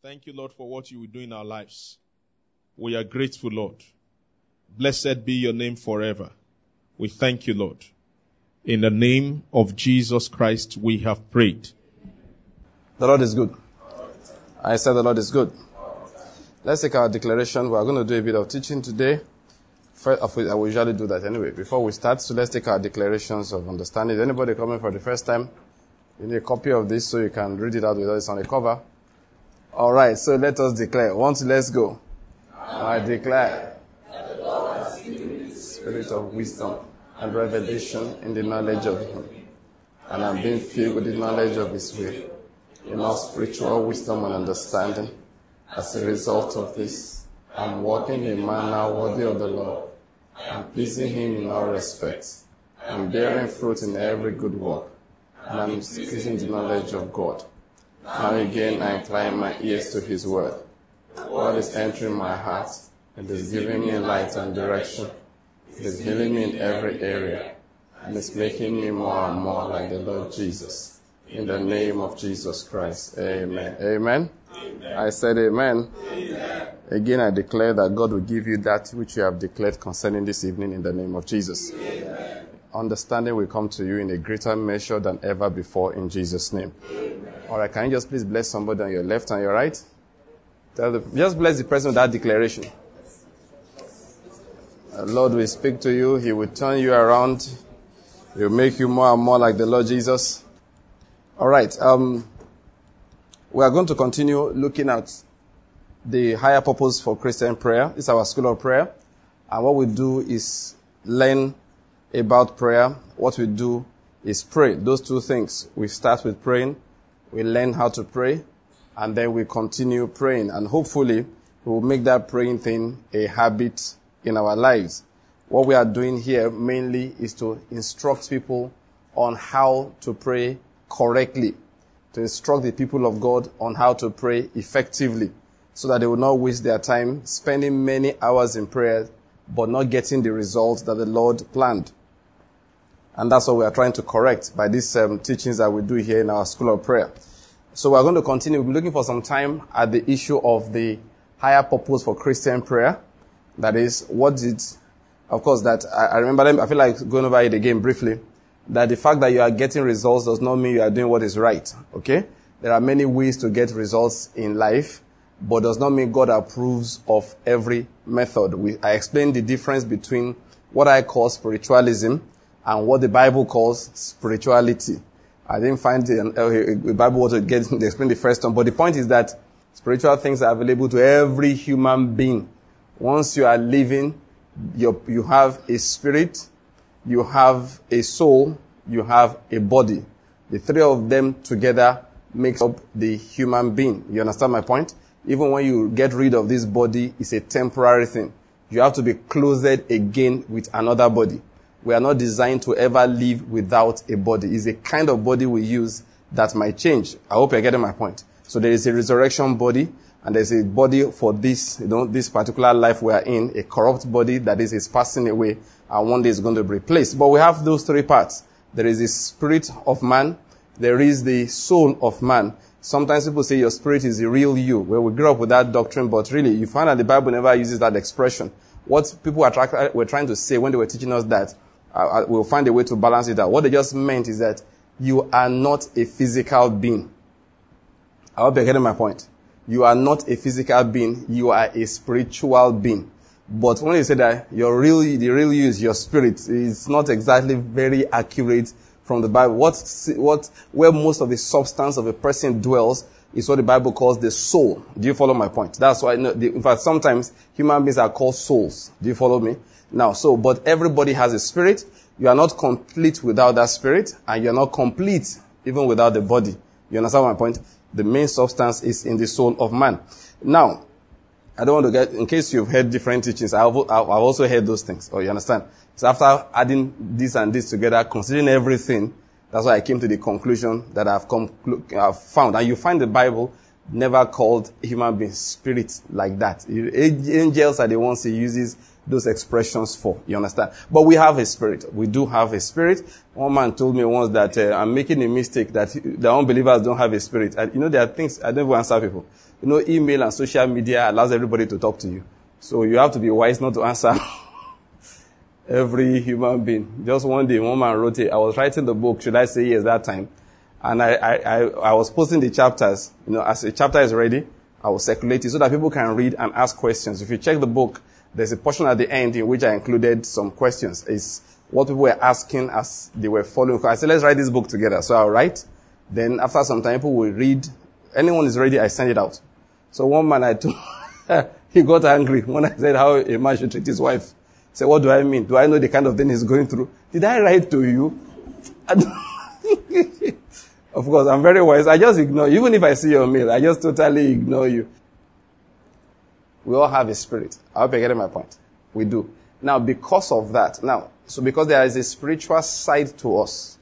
Thank you, Lord, for what you will do in our lives. We are grateful, Lord. Blessed be your name forever. We thank you, Lord. In the name of Jesus Christ, we have prayed. The Lord is good. I said the Lord is good. Let's take our declaration. We are going to do a bit of teaching today. First, I will usually do that anyway. Before we start, so let's take our declarations of understanding. Is anybody coming for the first time? You need a copy of this so you can read it out without it's on the cover. All right, so let us declare. Once, let's go. I declare that the Lord has given me the spirit of wisdom and revelation in the knowledge of Him, and I'm being filled with the knowledge of His will, in all spiritual wisdom and understanding. As a result of this, I'm walking in a manner worthy of the Lord, I'm pleasing Him in all respects, I'm bearing fruit in every good work, and I'm increasing the knowledge of God. Now again I incline my ears to His word. God is entering my heart and is giving me light and direction. It is healing me in every area, and it's making me more and more like the Lord Jesus. In the name of Jesus Christ, amen. Amen? Amen. I said amen. Amen. Again, I declare that God will give you that which you have declared concerning this evening in the name of Jesus. Amen. Understanding will come to you in a greater measure than ever before in Jesus' name. Amen. All right, can you just please bless somebody on your left and your right? Just bless the person with that declaration. The Lord will speak to you. He will turn you around. He will make you more and more like the Lord Jesus. All right. We are going to continue looking at the higher purpose for Christian prayer. It's our school of prayer. And what we do is learn about prayer. What we do is pray. Those two things. We start with praying. We learn how to pray. And then we continue praying. And hopefully, we will make that praying thing a habit in our lives. What we are doing here mainly is to instruct people on how to pray correctly, to instruct the people of God on how to pray effectively so that they will not waste their time spending many hours in prayer but not getting the results that the Lord planned. And that's what we are trying to correct by these teachings that we do here in our school of prayer. So we're going to continue. We'll be looking for some time at the issue of the higher purpose for Christian prayer. That is, I remember them, I feel like going over it again briefly, that the fact that you are getting results does not mean you are doing what is right, okay? There are many ways to get results in life, but does not mean God approves of every method. I explained the difference between what I call spiritualism and what the Bible calls spirituality. I didn't find the Bible what to get, they explained the first one, but the point is that spiritual things are available to every human being. Once you are living, you have a spirit, you have a soul, you have a body. The three of them together makes up the human being. You understand my point? Even when you get rid of this body, it's a temporary thing. You have to be clothed again with another body. We are not designed to ever live without a body. It's a kind of body we use that might change. I hope you're getting my point. So there is a resurrection body. And there's a body for this, this particular life we are in, a corrupt body that is passing away and one day is going to be replaced. But we have those three parts. There is the spirit of man. There is the soul of man. Sometimes people say your spirit is the real you. Well, we grew up with that doctrine, but really, you find that the Bible never uses that expression. What people were trying to say when they were teaching us that, we'll find a way to balance it out. What they just meant is that you are not a physical being. I hope you're getting my point. You are not a physical being. You are a spiritual being. But when you say that the real you is your spirit, it's not exactly very accurate from the Bible. Where most of the substance of a person dwells is what the Bible calls the soul. Do you follow my point? That's why, in fact, sometimes human beings are called souls. Do you follow me? Now, but everybody has a spirit. You are not complete without that spirit, and you're not complete even without the body. You understand my point? The main substance is in the soul of man. Now, I don't want to in case you've heard different teachings, I've also heard those things. Oh, you understand? So after adding this and this together, considering everything, that's why I came to the conclusion that I've found. And you find the Bible never called human beings spirits like that. Angels are the ones he uses those expressions for. You understand? But we have a spirit. We do have a spirit. One man told me once that I'm making a mistake that the unbelievers don't have a spirit. And, you know, there are things, I don't even answer people. You know, email and social media allows everybody to talk to you. So you have to be wise not to answer every human being. Just one day, one man wrote it. I was writing the book, Should I Say Yes, that time. And I was posting the chapters. You know, as a chapter is ready, I will circulate it so that people can read and ask questions. If you check the book, there's a portion at the end in which I included some questions. It's what people were asking as they were following. I said, let's write this book together. So I'll write. Then after some time, people will read. Anyone is ready, I send it out. So one man I told, he got angry when I said how a man should treat his wife. He said, what do I mean? Do I know the kind of thing he's going through? Did I write to you? Of course, I'm very wise. I just ignore you. Even if I see your mail, I just totally ignore you. We all have a spirit. I hope you're getting my point. We do. Now, because of that, because there is a spiritual side to us,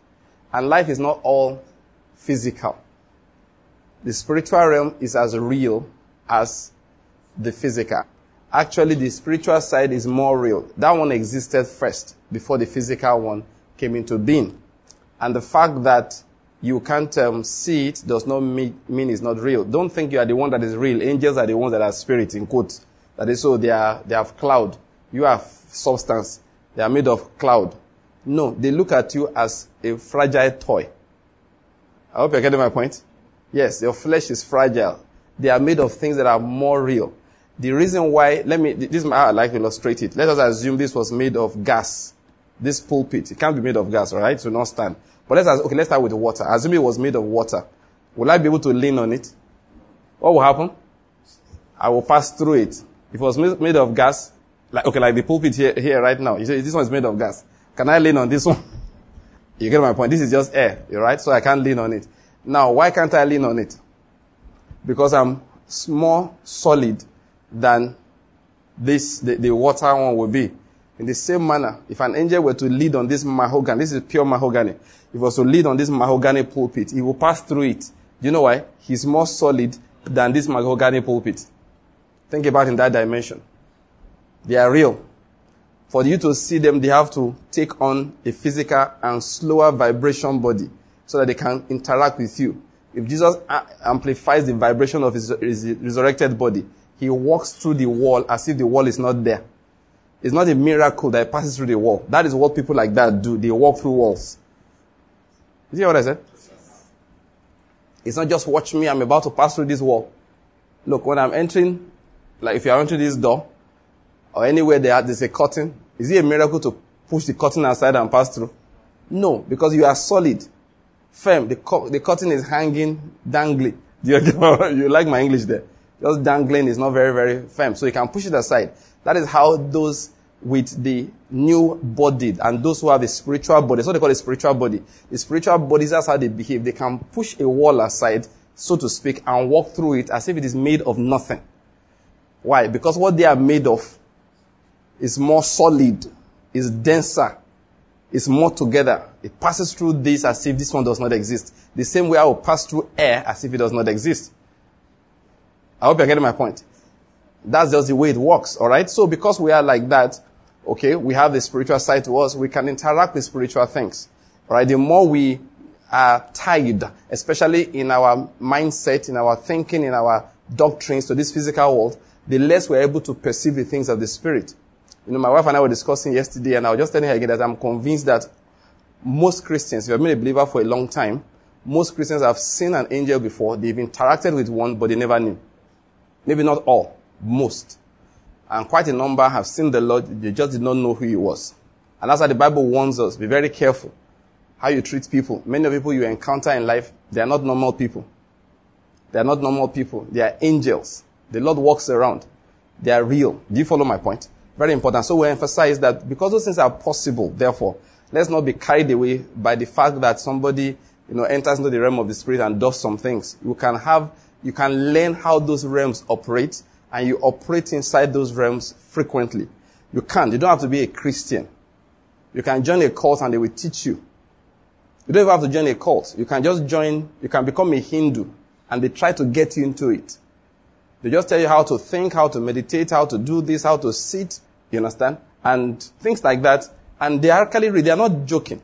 and life is not all physical. The spiritual realm is as real as the physical. Actually, the spiritual side is more real. That one existed first before the physical one came into being. And the fact that you can't see it does not mean it's not real. Don't think you are the one that is real. Angels are the ones that are spirit, in quotes. That is so they have cloud. You have substance. They are made of cloud. No, they look at you as a fragile toy. I hope you're getting my point. Yes, your flesh is fragile. They are made of things that are more real. The reason why, this is how I like to illustrate it. Let us assume this was made of gas. This pulpit, it can't be made of gas, all right? It will not stand. But let's start with water. Assume it was made of water. Will I be able to lean on it? What will happen? I will pass through it. If it was made of gas, like the pulpit here right now. You say, this one is made of gas. Can I lean on this one? You get my point. This is just air, all right? So I can't lean on it. Now, why can't I lean on it? Because I'm more solid than this, the water one will be. In the same manner, if an angel were to lead on this mahogany, this is pure mahogany. If he was to lead on this mahogany pulpit, he will pass through it. Do you know why? He's more solid than this mahogany pulpit. Think about in that dimension. They are real. For you to see them, they have to take on a physical and slower vibration body so that they can interact with you. If Jesus amplifies the vibration of his resurrected body, he walks through the wall as if the wall is not there. It's not a miracle that it passes through the wall. That is what people like that do. They walk through walls. You hear what I said? It's not just watch me, I'm about to pass through this wall. Look, when I'm entering, like if you're entering this door, or anywhere there's a curtain, is it a miracle to push the curtain aside and pass through? No, because you are solid, firm. The curtain is hanging, dangling. You like my English there. Just dangling is not very, very firm. So you can push it aside. That is how those with the new body and those who have a spiritual body, that's what they call a spiritual body. The spiritual bodies, that's how they behave. They can push a wall aside, so to speak, and walk through it as if it is made of nothing. Why? Because what they are made of is more solid, is denser, is more together. It passes through this as if this one does not exist. The same way I will pass through air as if it does not exist. I hope you're getting my point. That's just the way it works, all right? So because we are like that, okay, we have the spiritual side to us. We can interact with spiritual things, all right? The more we are tied, especially in our mindset, in our thinking, in our doctrines to this physical world, the less we're able to perceive the things of the spirit. You know, my wife and I were discussing yesterday, and I was just telling her again that I'm convinced that most Christians, if you've been a believer for a long time, most Christians have seen an angel before. They've interacted with one, but they never knew. Maybe not all, most. And quite a number have seen the Lord, they just did not know who he was. And that's why the Bible warns us, be very careful how you treat people. Many of the people you encounter in life, they are not normal people. They are not normal people. They are angels. The Lord walks around. They are real. Do you follow my point? Very important. So we emphasize that because those things are possible, therefore, let's not be carried away by the fact that somebody, you know, enters into the realm of the spirit and does some things. You can learn how those realms operate, and you operate inside those realms frequently. You don't have to be a Christian. You can join a cult and they will teach you. You don't even have to join a cult. You can become a Hindu and they try to get you into it. They just tell you how to think, how to meditate, how to do this, how to sit, you understand? And things like that. And they are actually real. They are not joking.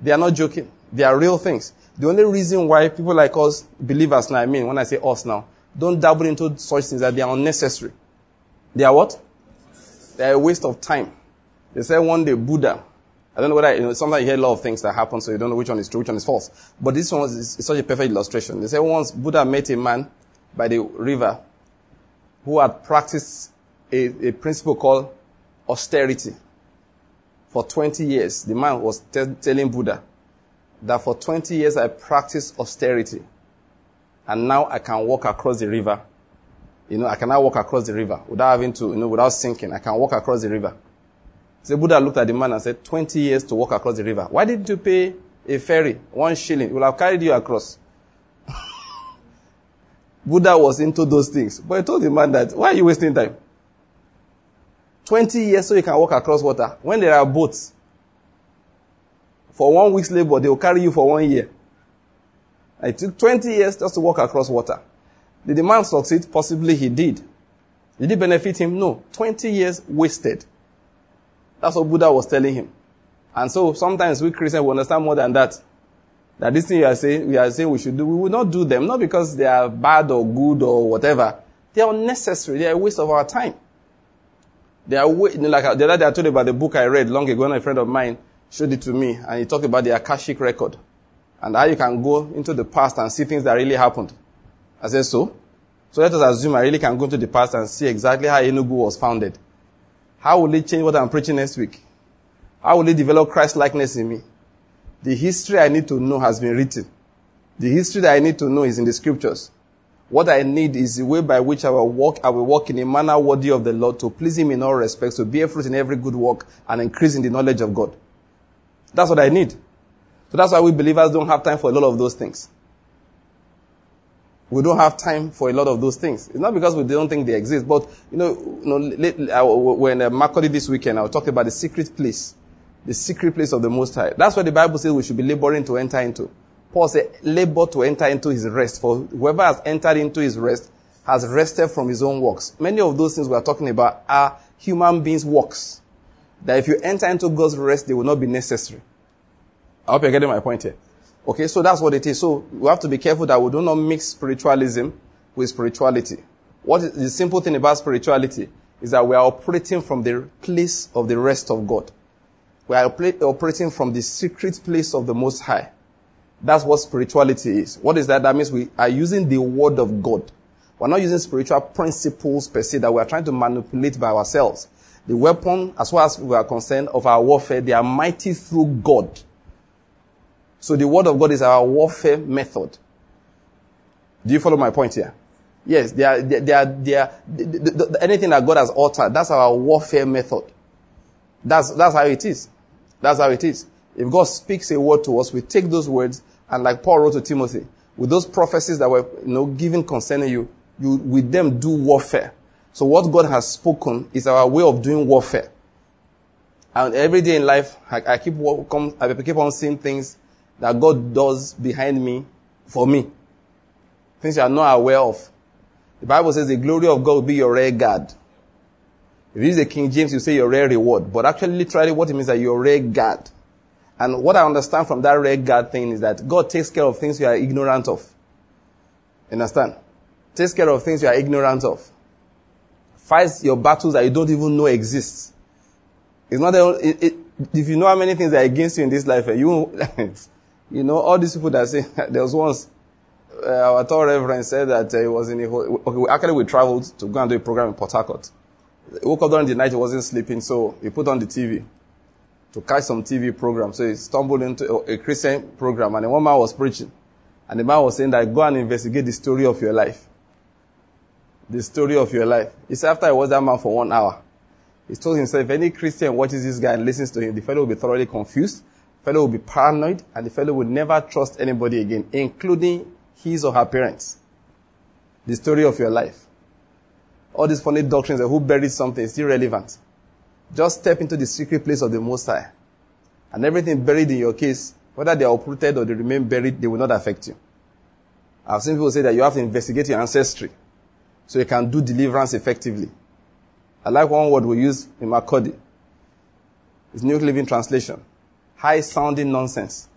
They are not joking. They are real things. The only reason why people like us, believers now, I mean, when I say us now, don't dabble into such things that they are unnecessary. They are what? They are a waste of time. They say one day Buddha. I don't know whether, sometimes you hear a lot of things that happen, so you don't know which one is true, which one is false. But this one is such a perfect illustration. They say once Buddha met a man by the river who had practiced a principle called austerity. For 20 years, the man was telling Buddha that for 20 years I practiced austerity. And now I can walk across the river. I can now walk across the river without having to, without sinking. I can walk across the river. So Buddha looked at the man and said, 20 years to walk across the river. Why didn't you pay a ferry, 1 shilling? It would have carried you across. Buddha was into those things. But he told the man that, why are you wasting time? 20 years so you can walk across water. When there are boats, for 1 week's labor, they will carry you for 1 year. It took 20 years just to walk across water. Did the man succeed? Possibly he did. Did it benefit him? No. 20 years wasted. That's what Buddha was telling him. And so sometimes we Christians will understand more than that. That this thing we are saying we should do, we will not do them. Not because they are bad or good or whatever. They are unnecessary. They are a waste of our time. They are like the other day I told you about the book I read long ago, and a friend of mine showed it to me, and he talked about the Akashic record. And how you can go into the past and see things that really happened. I said, so let us assume I really can go into the past and see exactly how Enugu was founded. How will it change what I'm preaching next week? How will it develop Christ-likeness in me? The history I need to know has been written. The history that I need to know is in the scriptures. What I need is the way by which I will walk in a manner worthy of the Lord, to please him in all respects, to bear fruit in every good work, and increase in the knowledge of God. That's what I need. So that's why we believers don't have time for a lot of those things. We don't have time for a lot of those things. It's not because we don't think they exist, but when Makodi this weekend, I talked about the secret place of the Most High. That's what the Bible says we should be laboring to enter into. Paul said, labor to enter into his rest, for whoever has entered into his rest has rested from his own works. Many of those things we are talking about are human beings' works. That if you enter into God's rest, they will not be necessary. I hope you're getting my point here. Okay, so that's what it is. So we have to be careful that we do not mix spiritualism with spirituality. What is the simple thing about spirituality is that we are operating from the place of the rest of God. We are operating from the secret place of the Most High. That's what spirituality is. What is that? That means we are using the Word of God. We're not using spiritual principles per se that we are trying to manipulate by ourselves. The weapon, as far as we are concerned, of our warfare, they are mighty through God. So the Word of God is our warfare method. Do you follow my point here? Yes, anything that God has uttered, that's our warfare method. That's how it is. That's how it is. If God speaks a word to us, we take those words, and like Paul wrote to Timothy, with those prophecies that were given concerning you with them do warfare. So what God has spoken is our way of doing warfare. And every day in life, I keep on seeing things that God does behind me, for me. Things you are not aware of. The Bible says the glory of God will be your rear guard. If you use the King James, you say your rear reward. But actually, literally, what it means is that your rear guard. And what I understand from that rear guard thing is that God takes care of things you are ignorant of. Understand? Takes care of things you are ignorant of. Fights your battles that you don't even know exist. It's not if you know how many things are against you in this life, all these people that say, there was once our tall reverend said that he was in a hotel. Okay, actually, we traveled to go and do a program in Port Harcourt. He woke up during the night, he wasn't sleeping, so he put on the TV to catch some TV program. So he stumbled into a Christian program, and the woman was preaching. And the man was saying that, go and investigate the story of your life. The story of your life. He said, after I was that man for 1 hour, he told himself, if any Christian watches this guy and listens to him, the fellow will be thoroughly confused. The fellow will be paranoid, and the fellow will never trust anybody again, including his or her parents. The story of your life. All these funny doctrines of who buried something is still relevant. Just step into the secret place of the Most High. And everything buried in your case, whether they are uprooted or they remain buried, they will not affect you. I've seen people say that you have to investigate your ancestry so you can do deliverance effectively. I like one word we use in Makodi. It's New Living Translation. High-sounding nonsense.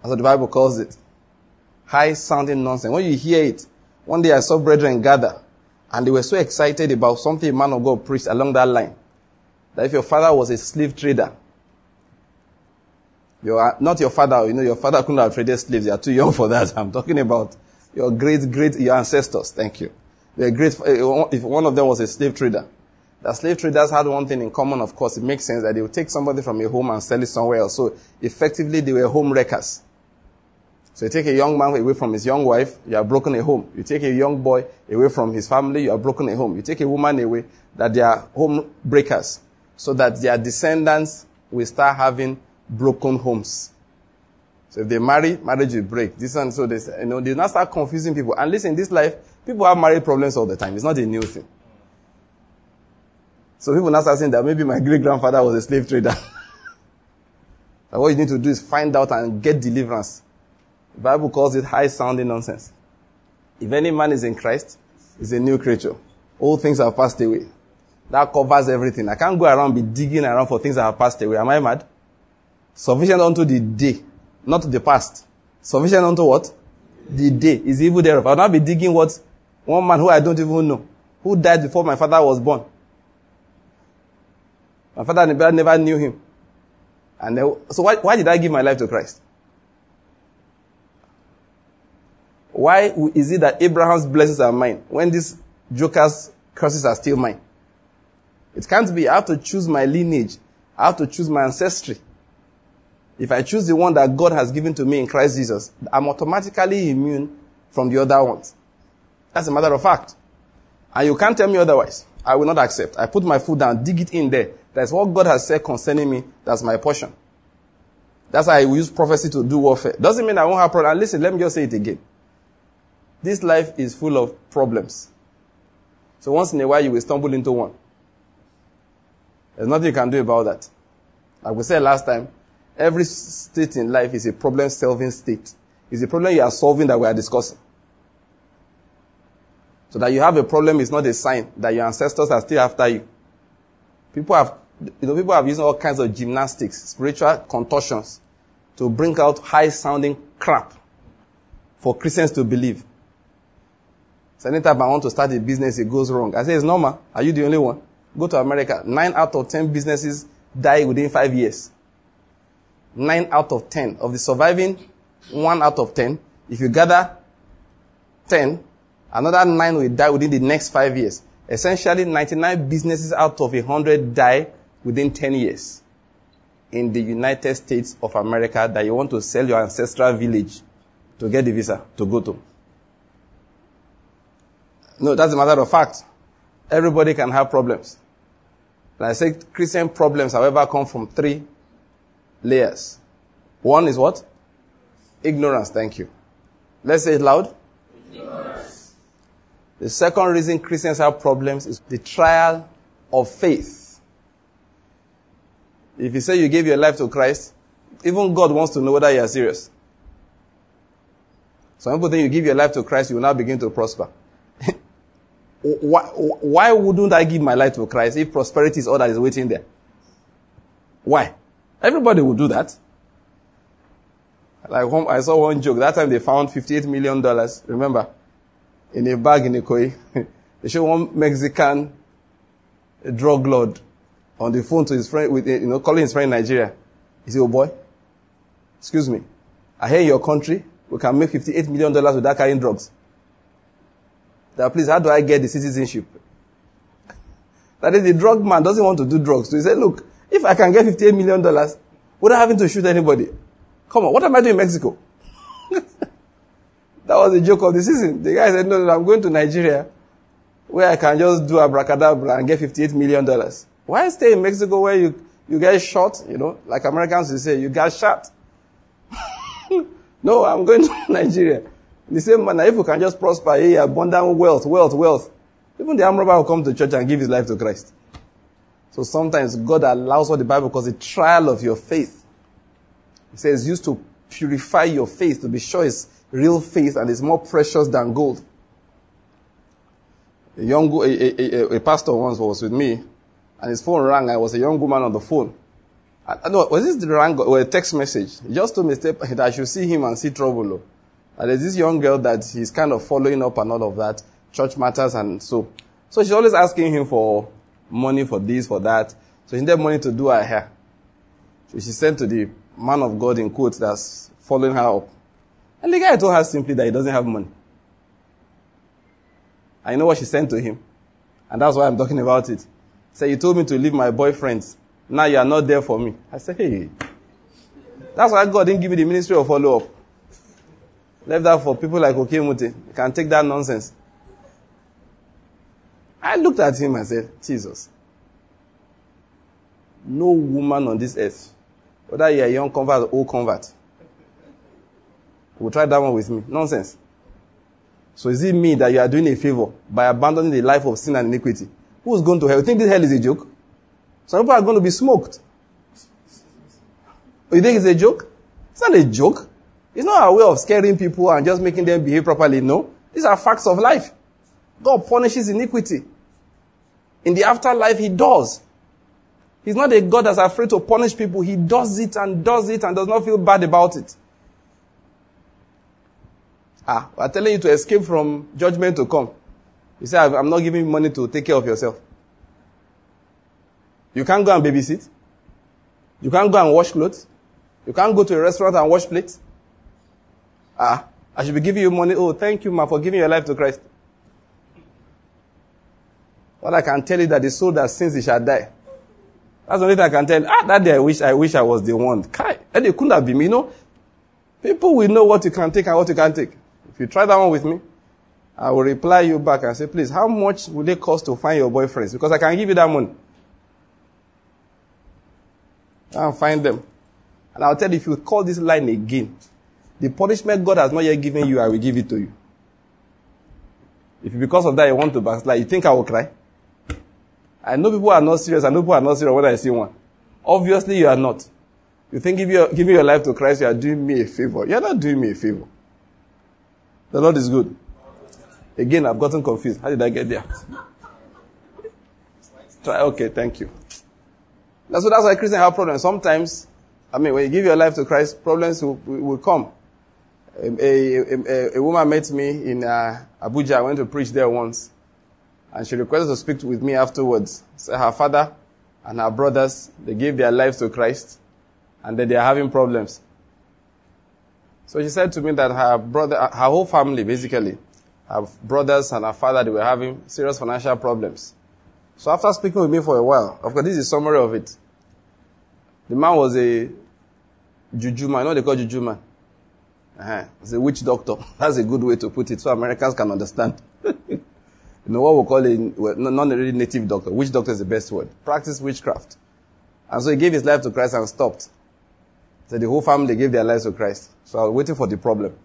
That's what the Bible calls it. High-sounding nonsense. When you hear it, one day I saw brethren gather, and they were so excited about something a man of God preached along that line, that if your father was a slave trader, your father couldn't have traded slaves. You are too young for that. I'm talking about your your ancestors. Thank you. If one of them was a slave trader. The slave traders had one thing in common, of course. It makes sense that they would take somebody from a home and sell it somewhere else. So effectively, they were home wreckers. So you take a young man away from his young wife, you have broken a home. You take a young boy away from his family, you have broken a home. You take a woman away, that they are home breakers, so that their descendants will start having broken homes. So if they marry, marriage will break. This and so they now start confusing people. And listen, in this life, people have marriage problems all the time. It's not a new thing. So people now start saying that maybe my great-grandfather was a slave trader. And what you need to do is find out and get deliverance. The Bible calls it high-sounding nonsense. If any man is in Christ, he's a new creature. All things have passed away. That covers everything. I can't go around be digging around for things that have passed away. Am I mad? Sufficient unto the day, not the past. Sufficient unto what? The day is evil thereof. I'll not be digging what one man who I don't even know, who died before my father was born. My father never knew him. And then, so why did I give my life to Christ? Why is it that Abraham's blessings are mine when these joker's curses are still mine? It can't be. I have to choose my lineage. I have to choose my ancestry. If I choose the one that God has given to me in Christ Jesus, I'm automatically immune from the other ones. That's a matter of fact. And you can't tell me otherwise. I will not accept. I put my foot down, dig it in there. That's what God has said concerning me. That's my portion. That's how I will use prophecy to do warfare. Doesn't mean I won't have problems. And listen, let me just say it again. This life is full of problems. So once in a while, you will stumble into one. There's nothing you can do about that. Like we said last time, every state in life is a problem-solving state. It's a problem you are solving that we are discussing. So that you have a problem is not a sign that your ancestors are still after you. People have used all kinds of gymnastics, spiritual contortions, to bring out high-sounding crap for Christians to believe. So anytime I want to start a business, it goes wrong. I say, it's normal. Are you the only one? Go to America. 9 out of 10 businesses die within 5 years. 9 out of 10. Of the surviving 1 out of 10, if you gather 10, another 9 will die within the next 5 years. Essentially, 99 businesses out of 100 die within 10 years. In the United States of America, that you want to sell your ancestral village to get the visa to go to. No, that's a matter of fact. Everybody can have problems. And I say Christian problems, however, come from 3 layers. One is what? Ignorance, thank you. Let's say it loud. Ignorance. The second reason Christians have problems is the trial of faith. If you say you gave your life to Christ, even God wants to know whether you are serious. Some people think you give your life to Christ, you will now begin to prosper. Why wouldn't I give my life to Christ if prosperity is all that is waiting there? Why? Everybody would do that. Like I saw one joke. That time they found $58 million, remember, in a bag in Ikoyi. They showed one Mexican drug lord on the phone to his friend, calling his friend in Nigeria. He said, oh boy, excuse me, I hear in your country we can make $58 million without carrying drugs. That please, how do I get the citizenship? That is, the drug man doesn't want to do drugs. So he said, look, if I can get $58 million, without having to shoot anybody, come on, what am I doing in Mexico? That was the joke of the season. The guy said, no, I'm going to Nigeria, where I can just do abracadabra and get $58 million. Why stay in Mexico where you get shot? Like Americans will say, you got shot. No, I'm going to Nigeria. In the same manner, if you can just prosper, hey, abundant wealth. Even the arm robber will come to church and give his life to Christ. So sometimes God allows what the Bible calls the trial of your faith. It says, used to purify your faith, to be sure it's real faith and is more precious than gold. A pastor once was with me, and his phone rang. I was a young woman on the phone. No, was this the rang or a text message? He just told me that I should see him and see trouble. And there's this young girl that he's kind of following up and all of that, church matters and so. So she's always asking him for money, for this, for that. So she needed money to do her hair. So she sent to the man of God in quotes that's following her up. And the guy told her simply that he doesn't have money. I know what she sent to him. And that's why I'm talking about it. He said, "You told me to leave my boyfriends. Now you are not there for me." I said, hey. That's why God didn't give me the ministry of follow-up. Left that for people like Okemute. You can take that nonsense. I looked at him and said, Jesus. No woman on this earth, whether you're a young convert or old convert, will try that one with me. Nonsense. So is it me that you are doing a favor by abandoning the life of sin and iniquity? Who's going to hell? You think this hell is a joke? Some people are going to be smoked. You think it's a joke? It's not a joke. It's not a way of scaring people and just making them behave properly. No. These are facts of life. God punishes iniquity. In the afterlife, He does. He's not a God that's afraid to punish people. He does it and does not feel bad about it. We're telling you to escape from judgment to come. You say, I'm not giving you money to take care of yourself. You can't go and babysit. You can't go and wash clothes. You can't go to a restaurant and wash plates. I should be giving you money. Oh, thank you, ma, for giving your life to Christ. Well, I can tell you that the soul that sins, it shall die. That's the only thing I can tell. That day I wish I was the one. And it couldn't have been me, you know. People will know what you can take and what you can't take. If you try that one with me, I will reply you back and say, please, how much will it cost to find your boyfriends? Because I can give you that money. I'll find them. And I'll tell you, if you call this line again, the punishment God has not yet given you, I will give it to you. If because of that you want to backslide, you think I will cry? I know people are not serious. I know people are not serious when I see one. Obviously, you are not. You think if you are giving your life to Christ, you are doing me a favor. You are not doing me a favor. The Lord is good. Again, I've gotten confused. How did I get there? Okay, thank you. That's why Christians have problems. Sometimes, when you give your life to Christ, problems will come. A woman met me in Abuja. I went to preach there once. And she requested to speak with me afterwards. So her father and her brothers, they gave their lives to Christ. And then they are having problems. So she said to me that her whole family, basically, her brothers and her father, they were having serious financial problems. So after speaking with me for a while, of course, this is a summary of it. The man was a juju man. You know what they call juju man? He's a witch doctor. That's a good way to put it so Americans can understand. You know what we call a non-really native doctor. Witch doctor is the best word. Practice witchcraft. And so he gave his life to Christ and stopped. So the whole family gave their lives to Christ. So I was waiting for the problem.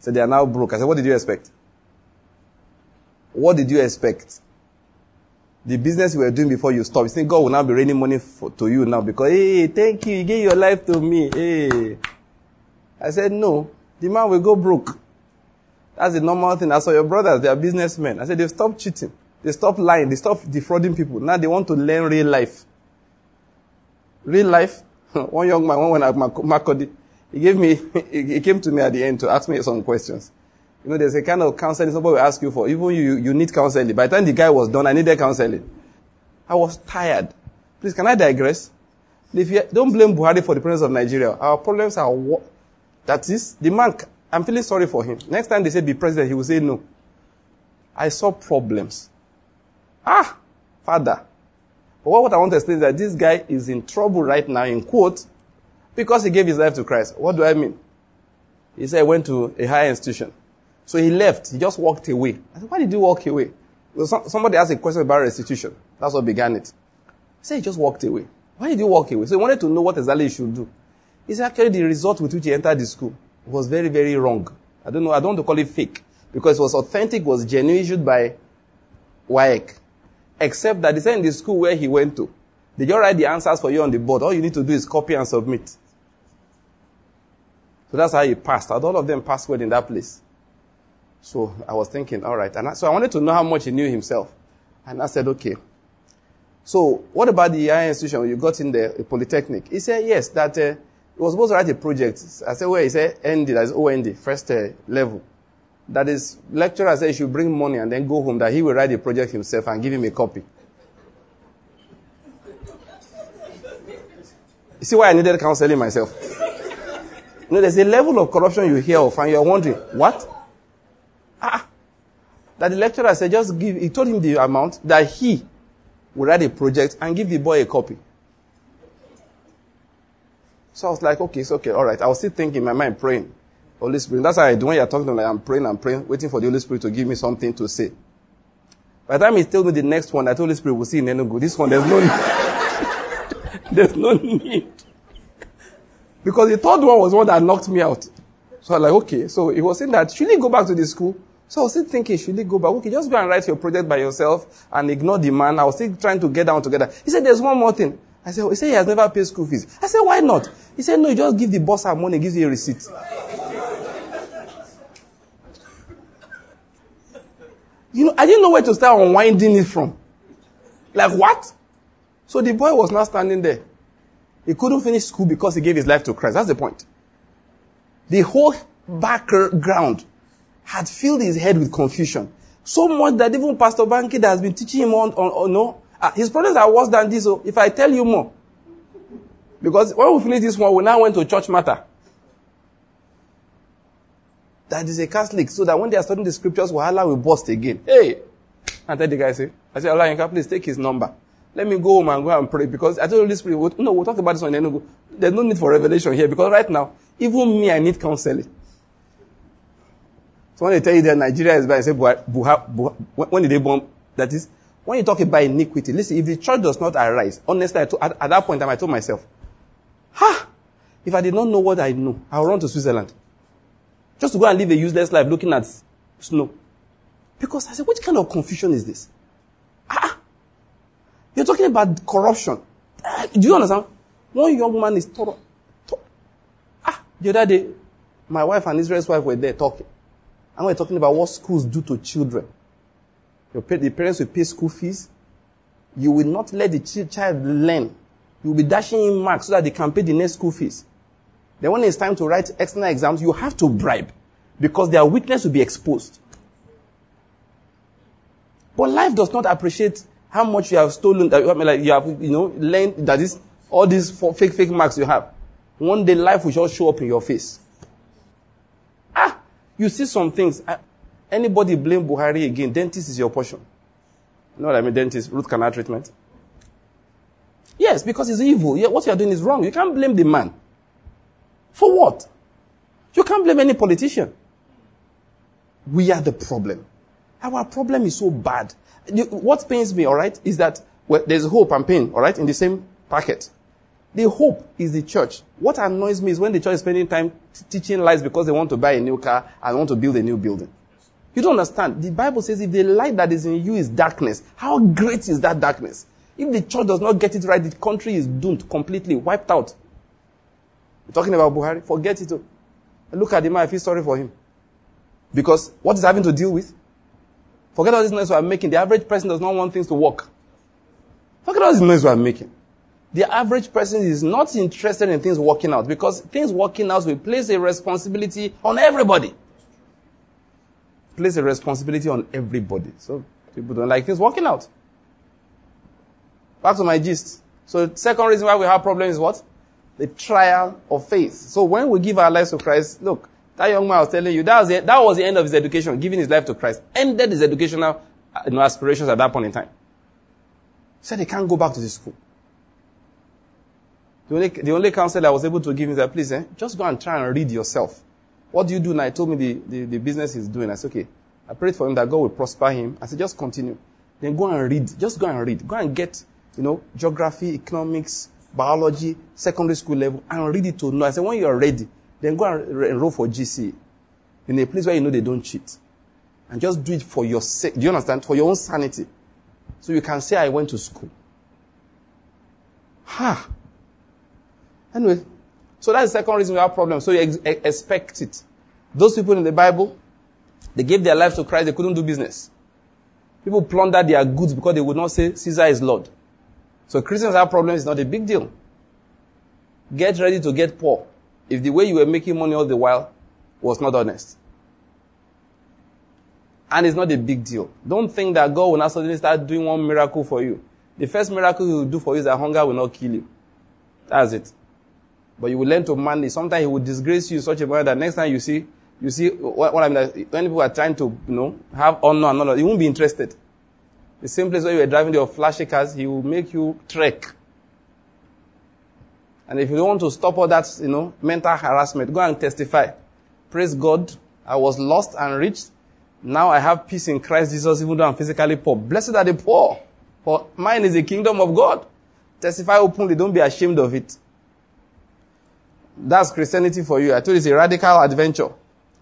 So they are now broke. I said, what did you expect? What did you expect? The business you were doing before you stopped. You think God will now be raining money to you now because, hey, thank you, you gave your life to me. Hey. I said, no, the man will go broke. That's the normal thing. I saw your brothers, they are businessmen. I said, they've stopped cheating. They stopped lying. They stopped defrauding people. Now they want to learn real life. Real life. One young man, one at Makodi, he came to me at the end to ask me some questions. You know, there's a kind of counseling somebody will ask you for. Even you need counseling. By the time the guy was done, I needed counseling. I was tired. Please, can I digress? Don't blame Buhari for the problems of Nigeria. Our problems are what? That is, the man, I'm feeling sorry for him. Next time they say be president, he will say no. I saw problems. Father. But what I want to explain is that this guy is in trouble right now, in quote, because he gave his life to Christ. What do I mean? He said he went to a higher institution. So he left. He just walked away. I said, why did you walk away? Well, somebody asked a question about restitution. That's what began it. He said he just walked away. Why did you walk away? So he wanted to know what exactly he should do. He said actually the result with which he entered the school was very, very wrong. I don't know. I don't want to call it fake. Because it was authentic, was genuine, issued by WAEC. Except that they said in the school where he went to, they just write the answers for you on the board. All you need to do is copy and submit. So that's how he passed. And all of them passed well in that place. So I was thinking, all right. So I wanted to know how much he knew himself. And I said, okay. So what about the higher institution you got in the polytechnic? He said, yes, that he was supposed to write a project. I said, well, he said, ND, that is OND, first level. That is, lecturer said he should bring money and then go home, that he will write the project himself and give him a copy. You see why I needed counseling myself? You know, there's a level of corruption you hear of and you're wondering, what? That the lecturer said, just give, he told him the amount that he would write a project and give the boy a copy. So I was like, okay, it's okay, all right. I was still thinking in my mind, praying. Holy Spirit. That's how I do when you're talking to me. I'm praying, waiting for the Holy Spirit to give me something to say. By the time he told me the next one, I told the Holy Spirit, we'll see in Enugu. This one, there's no need. There's no need. Because the third one was one that knocked me out. So I was like, okay. So he was saying that, should he go back to the school? So I was still thinking, should he go back? Okay, just go and write your project by yourself and ignore the man. I was still trying to get down together. He said, there's one more thing. I said, he said he has never paid school fees. I said, why not? He said, no, you just give the boss her money, gives you a receipt. You know, I didn't know where to start unwinding it from. Like, what? So the boy was not standing there. He couldn't finish school because he gave his life to Christ. That's the point. The whole background had filled his head with confusion. So much that even Pastor Banky that has been teaching him his problems are worse than this. So if I tell you more, because when we finish this one, we now went to church matter. That is a Catholic, so that when they are studying the scriptures, Wahala will burst again. Hey! I tell the guy, I say, Allah, you can please take his number. Let me go home and go and pray, because I told the Holy Spirit, we'll talk about this one. There's no need for revelation here, because right now, even me, I need counseling. So when they tell you that Nigeria is bad, I say, when did they bomb? That is, when you talk about iniquity, listen, if the church does not arise, honestly, at that point, I told myself, if I did not know what I know, I would run to Switzerland. Just to go and live a useless life looking at snow. Because I said, what kind of confusion is this? You're talking about corruption. Do you understand? One young man is thorough. The other day, my wife and Israel's wife were there talking. And we're talking about what schools do to children. The parents will pay school fees. You will not let the child learn. You will be dashing in marks so that they can pay the next school fees. Then when it's time to write external exams, you have to bribe because their weakness will be exposed. But life does not appreciate how much you have stolen, like you have, learned that is all these fake marks you have. One day life will just show up in your face. You see some things. Anybody blame Buhari again? Dentist is your portion. You know what I mean? Dentist, root canal treatment. Yes, because it's evil. Yeah, what you are doing is wrong. You can't blame the man. For what? You can't blame any politician. We are the problem. Our problem is so bad. What pains me, all right, is that there's hope and pain, all right, in the same packet. The hope is the church. What annoys me is when the church is spending time teaching lies because they want to buy a new car and want to build a new building. You don't understand. The Bible says if the light that is in you is darkness, how great is that darkness? If the church does not get it right, the country is doomed, completely wiped out. Talking about Buhari, forget it. Look at the man, I feel sorry for him. Because what is having to deal with? Forget all this noise we're making. The average person does not want things to work. Forget all this noise we're making. The average person is not interested in things working out because things working out will place a responsibility on everybody. Place a responsibility on everybody. So people don't like things working out. Back to my gist. So the second reason why we have problems is what? The trial of faith. So when we give our lives to Christ, look, that young man I was telling you, that was the end of his education, giving his life to Christ. Ended his educational aspirations at that point in time. Said he can't go back to the school. The only counsel I was able to give him is that, please, just go and try and read yourself. What do you do now? He told me the business he's doing. I said, okay. I prayed for him that God will prosper him. I said, just continue. Then go and read. Just go and read. Go and get, geography, economics, biology, secondary school level, and read it to know. I said, when you are ready, then go and enroll for GCE in a place where you know they don't cheat. And just do it for your sake. Do you understand? For your own sanity. So you can say, I went to school. Anyway, So that's the second reason we have problems. So you expect it. Those people in the Bible, they gave their lives to Christ, they couldn't do business. People plundered their goods because they would not say Caesar is Lord. So Christians have problems, it's not a big deal. Get ready to get poor if the way you were making money all the while was not honest. And it's not a big deal. Don't think that God will not suddenly start doing one miracle for you. The first miracle He will do for you is that hunger will not kill you. That's it. But you will learn to manage. Sometimes He will disgrace you in such a manner that next time you see what I mean, when people are trying to, have honor and honor, you won't be interested. The same place where you are driving your flashy cars, He will make you trek. And if you don't want to stop all that, mental harassment, go and testify. Praise God, I was lost and rich. Now I have peace in Christ Jesus, even though I'm physically poor. Blessed are the poor, for mine is the kingdom of God. Testify openly, don't be ashamed of it. That's Christianity for you. I told you, it's a radical adventure.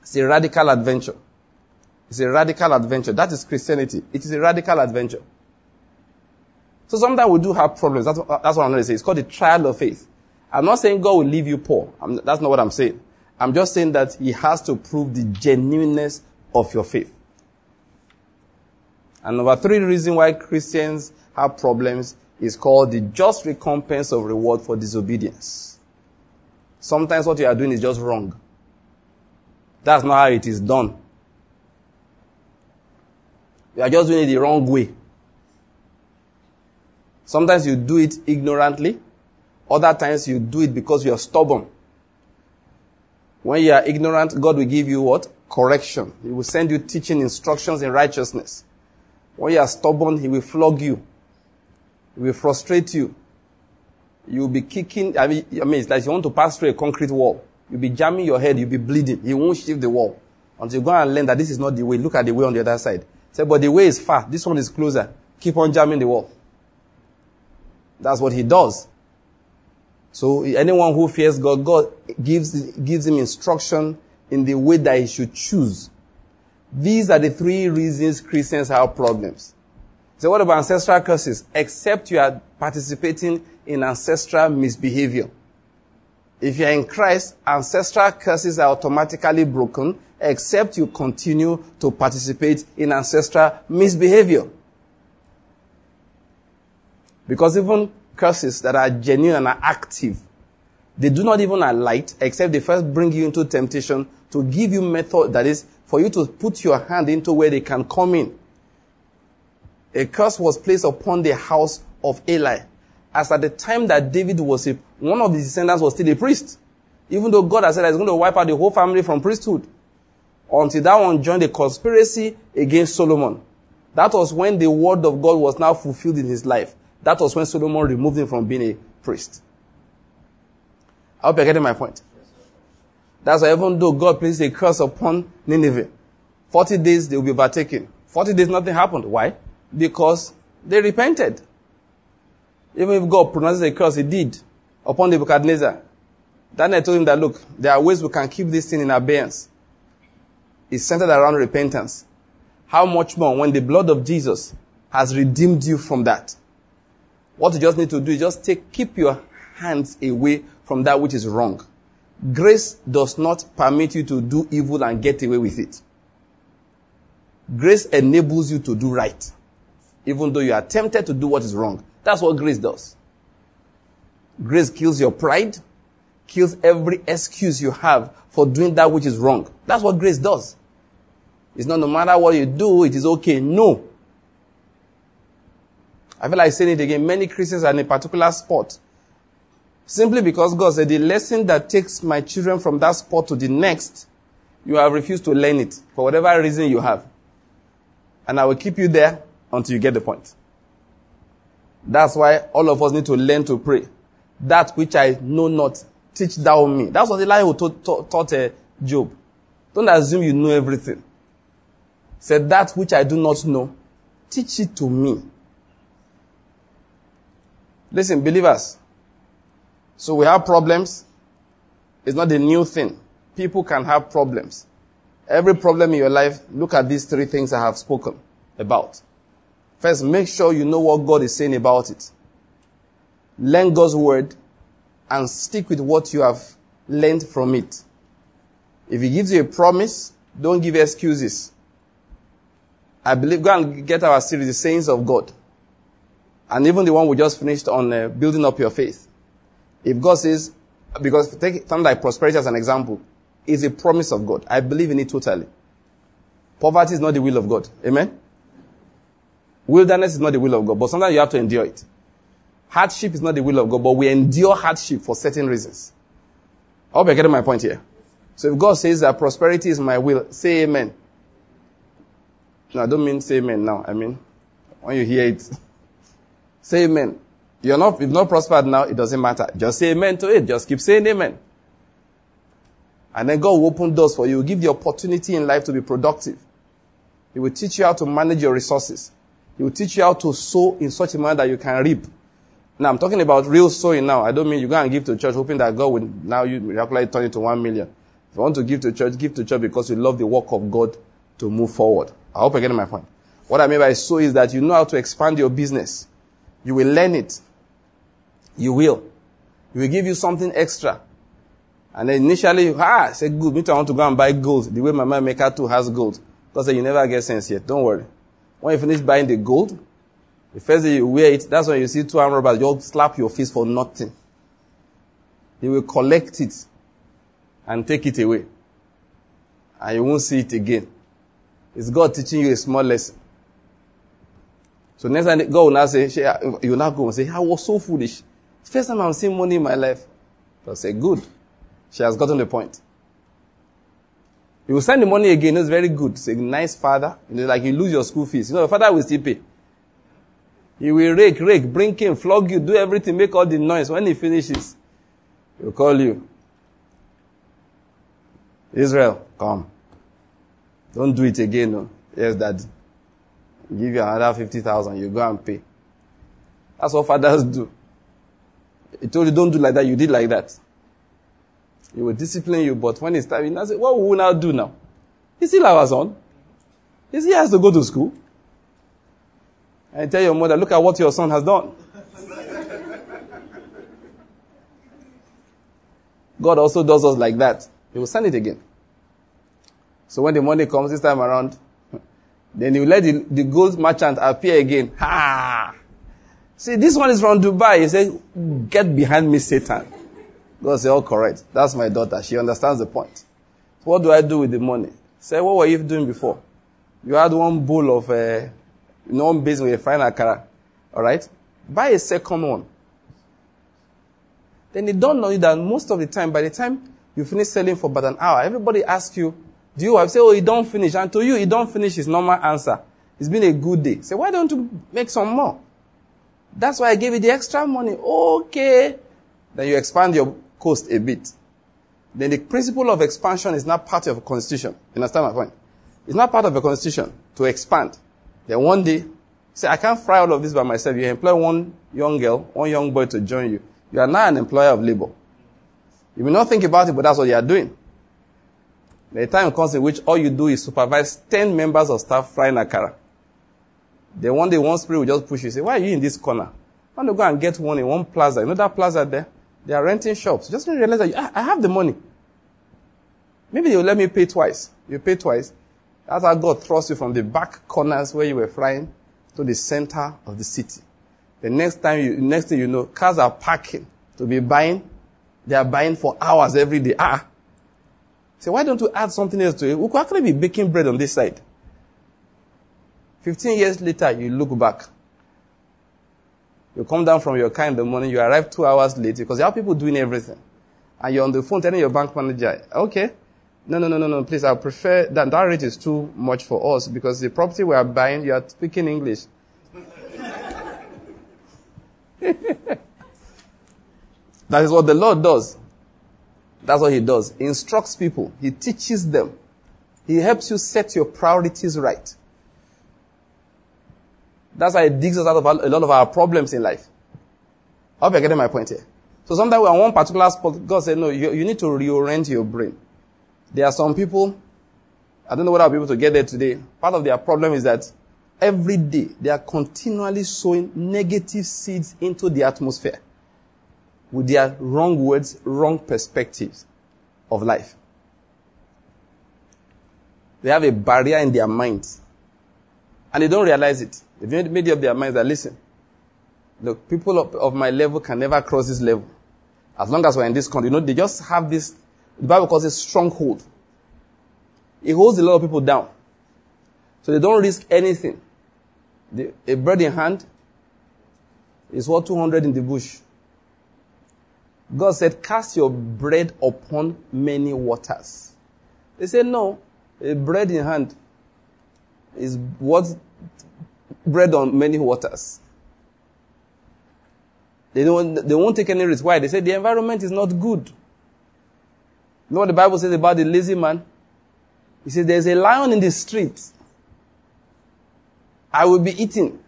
It's a radical adventure. It's a radical adventure. That is Christianity. It is a radical adventure. So sometimes we do have problems. That's what I'm going to say. It's called the trial of faith. I'm not saying God will leave you poor. That's not what I'm saying. I'm just saying that He has to prove the genuineness of your faith. And number three reason why Christians have problems is called the just recompense of reward for disobedience. Sometimes what you are doing is just wrong. That's not how it is done. You are just doing it the wrong way. Sometimes you do it ignorantly. Other times you do it because you are stubborn. When you are ignorant, God will give you what? Correction. He will send you teaching instructions in righteousness. When you are stubborn, He will flog you. He will frustrate you. You will be kicking. I mean, it's like you want to pass through a concrete wall. You'll be jamming your head. You'll be bleeding. You won't shift the wall until you go and learn that this is not the way. Look at the way on the other side. Say, but the way is far. This one is closer. Keep on jamming the wall. That's what He does. So anyone who fears God, God gives him instruction in the way that he should choose. These are the three reasons Christians have problems. So what about ancestral curses? Except you are participating in ancestral misbehavior. If you are in Christ, ancestral curses are automatically broken, except you continue to participate in ancestral misbehavior. Because even curses that are genuine and are active, they do not even alight, except they first bring you into temptation to give you method, that is, for you to put your hand into where they can come in. A curse was placed upon the house of Eli, as at the time that David one of his descendants was still a priest, even though God has said that He's going to wipe out the whole family from priesthood, until that one joined a conspiracy against Solomon. That was when the word of God was now fulfilled in his life. That was when Solomon removed him from being a priest. I hope you're getting my point. That's why even though God placed a curse upon Nineveh, 40 days they will be overtaken. 40 days nothing happened. Why? Because they repented. Even if God pronounces a curse, He did, upon Nebuchadnezzar. Daniel told him that, look, there are ways we can keep this thing in abeyance. It's centered around repentance. How much more when the blood of Jesus has redeemed you from that? What you just need to do is just keep your hands away from that which is wrong. Grace does not permit you to do evil and get away with it. Grace enables you to do right, even though you are tempted to do what is wrong. That's what grace does. Grace kills your pride, kills every excuse you have for doing that which is wrong. That's what grace does. It's not no matter what you do, it is okay. No. I feel like saying it again. Many Christians are in a particular spot. Simply because God said, the lesson that takes my children from that spot to the next, you have refused to learn it for whatever reason you have. And I will keep you there until you get the point. That's why all of us need to learn to pray. That which I know not, teach thou me. That's what Elihu taught Job. Don't assume you know everything. Said, that which I do not know, teach it to me. Listen, believers. So we have problems. It's not a new thing. People can have problems. Every problem in your life, look at these three things I have spoken about. First, make sure you know what God is saying about it. Learn God's word and stick with what you have learned from it. If he gives you a promise, don't give excuses. I believe, go and get our series, The Sayings of God. And even the one we just finished on building up your faith. If God says, because take something like prosperity as an example, is a promise of God. I believe in it totally. Poverty is not the will of God. Amen? Wilderness is not the will of God, but sometimes you have to endure it. Hardship is not the will of God, but we endure hardship for certain reasons. I hope you're getting my point here. So if God says that prosperity is my will, say amen. No, I don't mean say amen now. I mean, when you hear it, say amen. You've not prospered now, it doesn't matter. Just say amen to it. Just keep saying amen. And then God will open doors for you. He will give the opportunity in life to be productive. He will teach you how to manage your resources. He will teach you how to sow in such a manner that you can reap. Now, I'm talking about real sowing now. I don't mean you go and give to church hoping that God will now you miraculously turn it to 1 million. If you want to give to church because you love the work of God to move forward. I hope you're getting my point. What I mean by sow is that you know how to expand your business. You will learn it. You will. He will give you something extra. And then initially, say good. Me too, I want to go and buy gold. The way my man maker too has gold. God said, you never get sense yet. Don't worry. When you finish buying the gold, the first day you wear it, that's when you see two armed robbers, you'll slap your face for nothing. They will collect it and take it away. And you won't see it again. It's God teaching you a small lesson. So next time, God will now say, you now go and say, I was so foolish. First time I'm seeing money in my life. I'll say, good. She has gotten the point. You will send the money again. It's very good. Say, nice father. Like you lose your school fees. The father will still pay. He will rake, bring him, flog you, do everything, make all the noise. When he finishes, he'll call you. Israel, come. Don't do it again. No. Yes, Daddy. Give you another 50,000. You go and pay. That's what fathers do. He told you don't do like that. You did like that. He will discipline you, but when it's time, he now says, what will we now do now? He still has our son. He still has to go to school. And tell your mother, look at what your son has done. God also does us like that. He will send it again. So when the money comes this time around, then he will let the gold merchant appear again. Ha! See, this one is from Dubai. He says, get behind me, Satan. God said, oh, correct. That's my daughter. She understands the point. What do I do with the money? Say, what were you doing before? You had one bowl of, one basin with a fine akara. Alright? Buy a second one. Then they don't know that most of the time, by the time you finish selling for about an hour, everybody asks you, do you have? Say, oh, you don't finish. And to you, you don't finish is normal answer. It's been a good day. Say, why don't you make some more? That's why I gave you the extra money. Okay. Then you expand your cost a bit. Then the principle of expansion is not part of a constitution. You understand my point? It's not part of a constitution to expand. Then one day, say, I can't fry all of this by myself. You employ one young girl, one young boy to join you. You are now an employer of labor. You may not think about it, but that's what you are doing. The time comes in which all you do is supervise 10 members of staff frying akara. Then one day, one spirit will just push you. Say, why are you in this corner? I want to go and get one in one plaza. You know that plaza there? They are renting shops. Just don't realize that I have the money. Maybe they will let me pay twice. You pay twice. That's how God thrusts you from the back corners where you were flying to the center of the city. The next thing you know, cars are parking to be buying. They are buying for hours every day. So why don't you add something else to it? We could actually be baking bread on this side. 15 years later, you look back. You come down from your car in the morning, you arrive 2 hours late because there are people doing everything. And you're on the phone telling your bank manager, okay, no, please, I prefer that rate is too much for us because the property we are buying, you are speaking English. That is what the Lord does. That's what he does. He instructs people. He teaches them. He helps you set your priorities right. That's how it digs us out of a lot of our problems in life. I hope you're getting my point here. So sometimes we're on one particular spot, God said, no, you need to reorient your brain. There are some people, I don't know whether I'll be able to get there today. Part of their problem is that every day they are continually sowing negative seeds into the atmosphere with their wrong words, wrong perspectives. of life. They have a barrier in their minds. And they don't realize it. They've made up their minds that, listen, look, people of my level can never cross this level. As long as we're in this country, they just have this, the Bible calls it stronghold. It holds a lot of people down. So they don't risk anything. A bird in hand is worth 200 in the bush. God said, cast your bread upon many waters. They said, no, a bread in hand is worth bread on many waters. They won't take any risk. Why? They said the environment is not good. You know what the Bible says about the lazy man? He says, there's a lion in the street. I will be eating.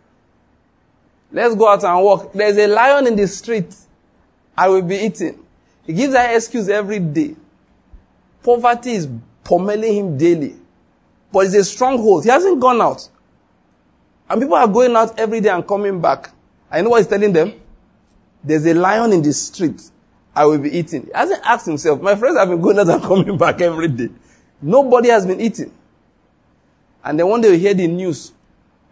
Let's go out and walk. There's a lion in the street. I will be eating. He gives that excuse every day. Poverty is pummeling him daily. But it's a stronghold. He hasn't gone out. And people are going out every day and coming back. And you know what he's telling them? There's a lion in the street. I will be eating. He hasn't asked himself. My friends have been going out and coming back every day. Nobody has been eating. And then one day we hear the news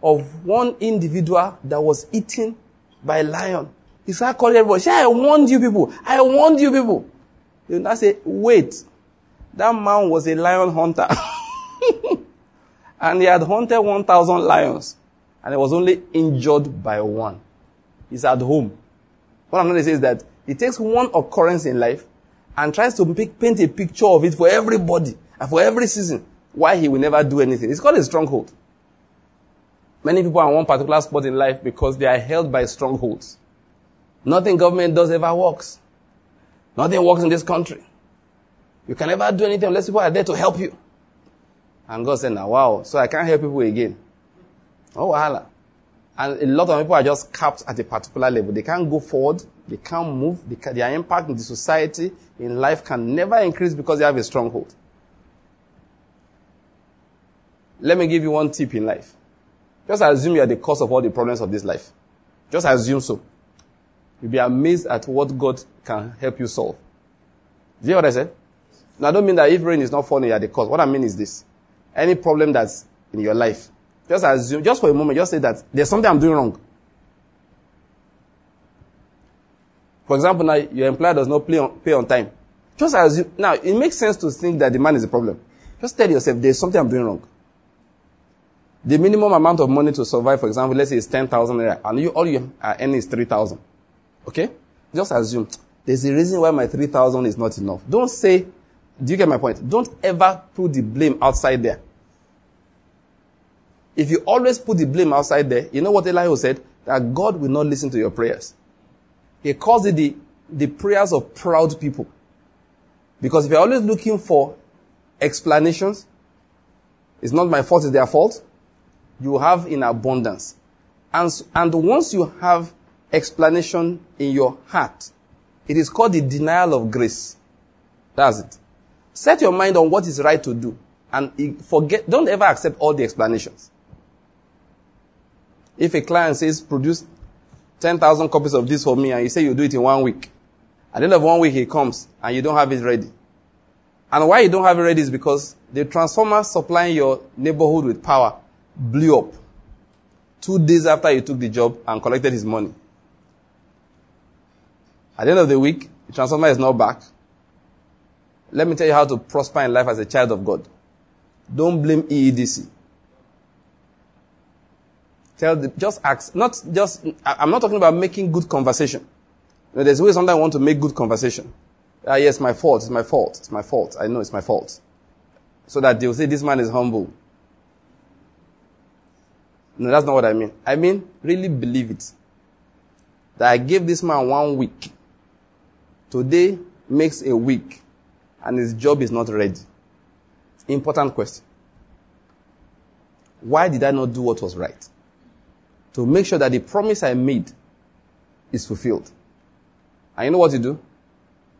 of one individual that was eaten by a lion. He started calling everybody, I warned you people. I warned you people. They would now say, wait, that man was a lion hunter. And he had hunted 1,000 lions. And he was only injured by one. He's at home. What I'm going to say is that it takes one occurrence in life and tries to paint a picture of it for everybody and for every season. Why he will never do anything. It's called a stronghold. Many people are in one particular spot in life because they are held by strongholds. Nothing government does ever works. Nothing works in this country. You can never do anything unless people are there to help you. And God said, now, wow, so I can't help people again. Oh, Allah. And a lot of people are just capped at a particular level. They can't go forward. They can't move. Their impact in the society, in life, can never increase because they have a stronghold. Let me give you one tip in life. Just assume you are the cause of all the problems of this life. Just assume so. You'll be amazed at what God can help you solve. Do you hear what I said? Now, I don't mean that if rain is not falling, you are the cause. What I mean is this. Any problem that's in your life, just assume, just for a moment, just say that there's something I'm doing wrong. For example, now your employer does not pay on time. Just assume. Now, it makes sense to think that the man is the problem. Just tell yourself, there's something I'm doing wrong. The minimum amount of money to survive, for example, let's say it's 10,000 naira, and all you are earning is 3,000. Okay? Just assume there's a reason why my 3,000 is not enough. Don't say, do you get my point? Don't ever put the blame outside there. If you always put the blame outside there, you know what Elihu said? That God will not listen to your prayers. He calls it the prayers of proud people. Because if you're always looking for explanations, it's not my fault, it's their fault. You have in abundance. And once you have explanation in your heart, it is called the denial of grace. That's it. Set your mind on what is right to do. And forget, don't ever accept all the explanations. If a client says, produce 10,000 copies of this for me, and you say you do it in 1 week. At the end of 1 week, he comes, and you don't have it ready. And why you don't have it ready is because the transformer supplying your neighborhood with power blew up 2 days after you took the job and collected his money. At the end of the week, the transformer is not back. Let me tell you how to prosper in life as a child of God. Don't blame EEDC. I'm not talking about making good conversation. You know, there's always sometimes I want to make good conversation. Yes, my fault, it's my fault, it's my fault. I know it's my fault. So that they'll say this man is humble. No, that's not what I mean. I mean, really believe it. That I gave this man 1 week. Today makes a week. And his job is not ready. Important question. Why did I not do what was right? To make sure that the promise I made is fulfilled. And you know what you do?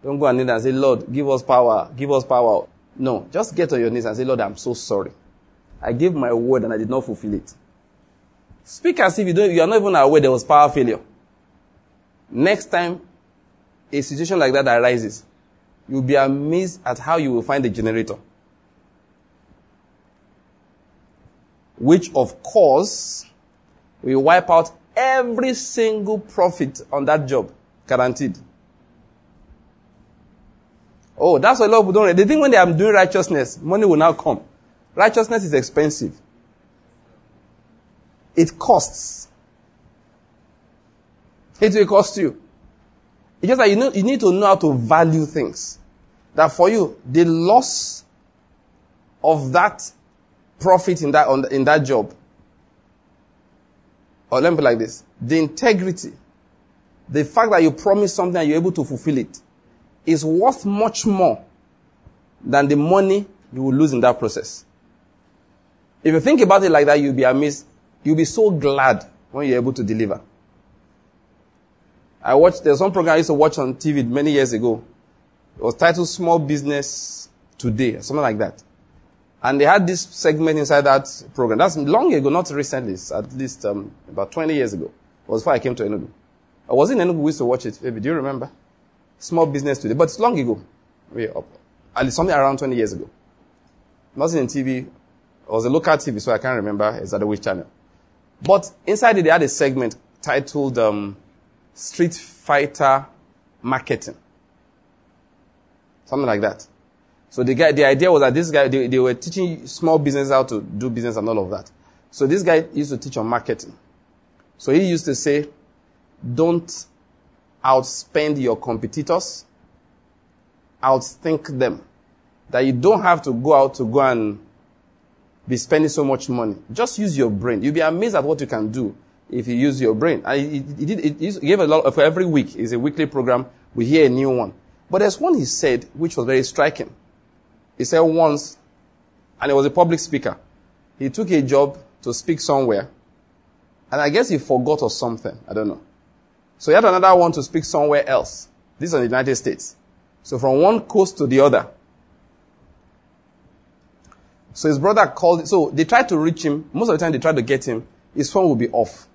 Don't go and kneel and say, Lord, give us power, give us power. No, just get on your knees and say, Lord, I'm so sorry. I gave my word and I did not fulfill it. Speak as if you are not even aware there was power failure. Next time a situation like that arises, you'll be amazed at how you will find the generator. Which, of course, will wipe out every single profit on that job. Guaranteed. Oh, that's why a lot of people don't. They think when they are doing righteousness, money will now come. Righteousness is expensive. It costs. It will cost you. It's just that you need to know how to value things. That for you, the loss of that profit in that job, or let me put it like this, the integrity, the fact that you promised something and you're able to fulfill it, is worth much more than the money you will lose in that process. If you think about it like that, you'll be amazed. You'll be so glad when you're able to deliver. There's some program I used to watch on TV many years ago. It was titled Small Business Today, or something like that. And they had this segment inside that program. That's long ago, not recently. It's at least about 20 years ago. It was before I came to Enugu. I was in Enugu, we used to watch it. Baby, do you remember? Small Business Today. But it's long ago. Way up. At least something around 20 years ago. It wasn't in TV. It was a local TV, so I can't remember exactly which channel. But inside it, they had a segment titled Street Fighter Marketing. Something like that. So the idea was that this guy, they were teaching small business how to do business and all of that. So this guy used to teach on marketing. So he used to say, don't outspend your competitors, outthink them. That you don't have to go out to go and be spending so much money. Just use your brain. You'll be amazed at what you can do if you use your brain. It gave a lot of, for every week. It's a weekly program. We hear a new one. But there's one he said, which was very striking. He said once, and he was a public speaker. He took a job to speak somewhere, and I guess he forgot or something. I don't know. So he had another one to speak somewhere else. This is in the United States. So from one coast to the other. So his brother called. So they tried to reach him. Most of the time they tried to get him. His phone would be off.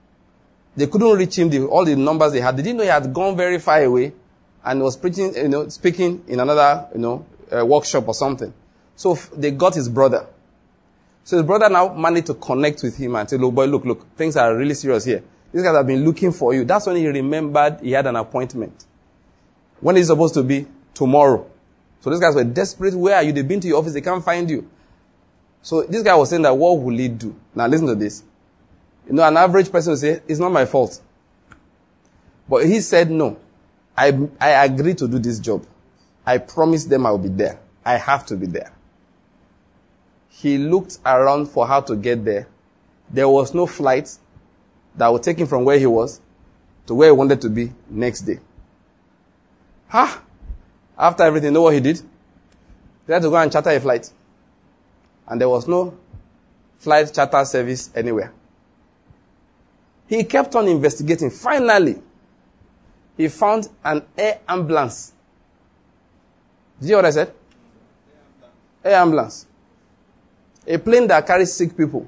They couldn't reach him. All the numbers they had. They didn't know he had gone very far away and was preaching, speaking in another, workshop or something. So they got his brother. So his brother now managed to connect with him and say, look, boy, look, things are really serious here. These guys have been looking for you. That's when he remembered he had an appointment. When is it supposed to be? Tomorrow. So these guys were desperate. Where are you? They've been to your office. They can't find you. So this guy was saying that what will he do? Now listen to this. An average person will say, it's not my fault. But he said, no, I agree to do this job. I promised them I will be there. I have to be there. He looked around for how to get there. There was no flight that would take him from where he was to where he wanted to be next day. After everything, you know what he did? He had to go and charter a flight. And there was no flight charter service anywhere. He kept on investigating. Finally, he found an air ambulance. Did you hear what I said? Air ambulance. A plane that carries sick people,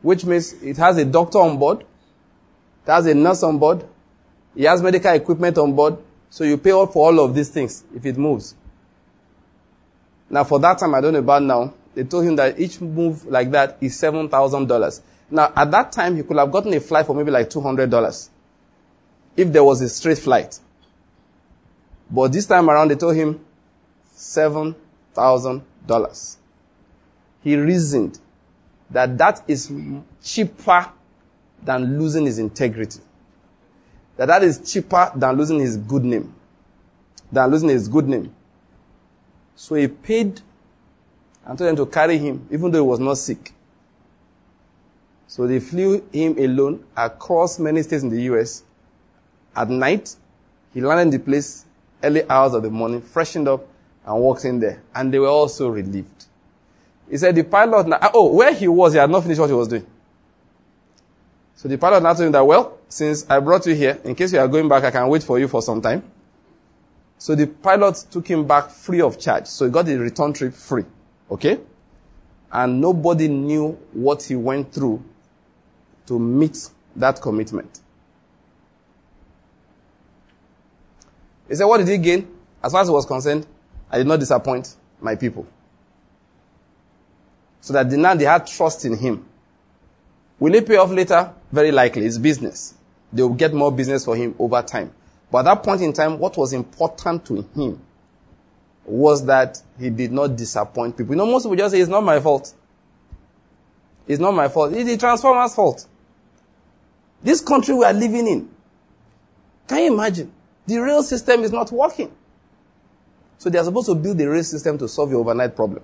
which means it has a doctor on board, it has a nurse on board, it has medical equipment on board, so you pay up for all of these things if it moves. Now, for that time, I don't know about now, they told him that each move like that is $7,000. Now, at that time, he could have gotten a flight for maybe like $200 if there was a straight flight. But this time around, they told him $7,000. He reasoned that is cheaper than losing his integrity. That is cheaper than losing his good name. So he paid and told them to carry him, even though he was not sick. So they flew him alone across many states in the U.S. At night, he landed in the place, early hours of the morning, freshened up and walked in there. And they were also relieved. He said the pilot now, where he was, he had not finished what he was doing. So the pilot now told him that, well, since I brought you here, in case you are going back, I can wait for you for some time. So the pilot took him back free of charge. So he got the return trip free. Okay? And nobody knew what he went through to meet that commitment. He said, what did he gain? As far as he was concerned, I did not disappoint my people. So that now they had trust in him. Will he pay off later? Very likely. It's business. They will get more business for him over time. But at that point in time, what was important to him was that he did not disappoint people. You know, most people just say, it's not my fault. It's not my fault. It's the transformer's fault. This country we are living in, can you imagine? The rail system is not working. So they are supposed to build the rail system to solve your overnight problem.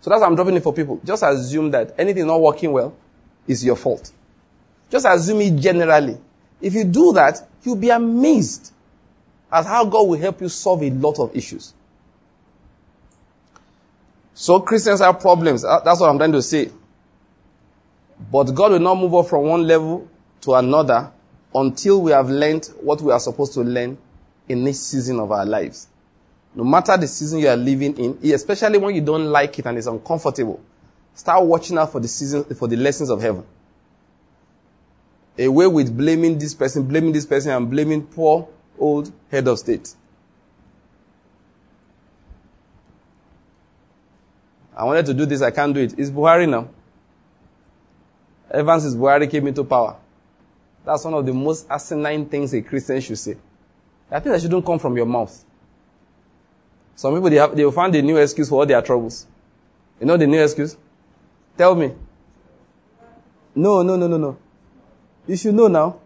So that's why I'm dropping it for people. Just assume that anything not working well is your fault. Just assume it generally. If you do that, you'll be amazed at how God will help you solve a lot of issues. So Christians have problems. That's what I'm trying to say. But God will not move up from one level to another until we have learned what we are supposed to learn in this season of our lives. No matter the season you are living in, especially when you don't like it and it's uncomfortable, start watching out for the season, for the lessons of heaven. Away with blaming this person, and blaming poor old head of state. I wanted to do this, I can't do it. It's Buhari now. Ever since Buhari came into power. That's one of the most asinine things a Christian should say. I think that shouldn't come from your mouth. Some people, they will find a new excuse for all their troubles. You know the new excuse? Tell me. No. You should know now.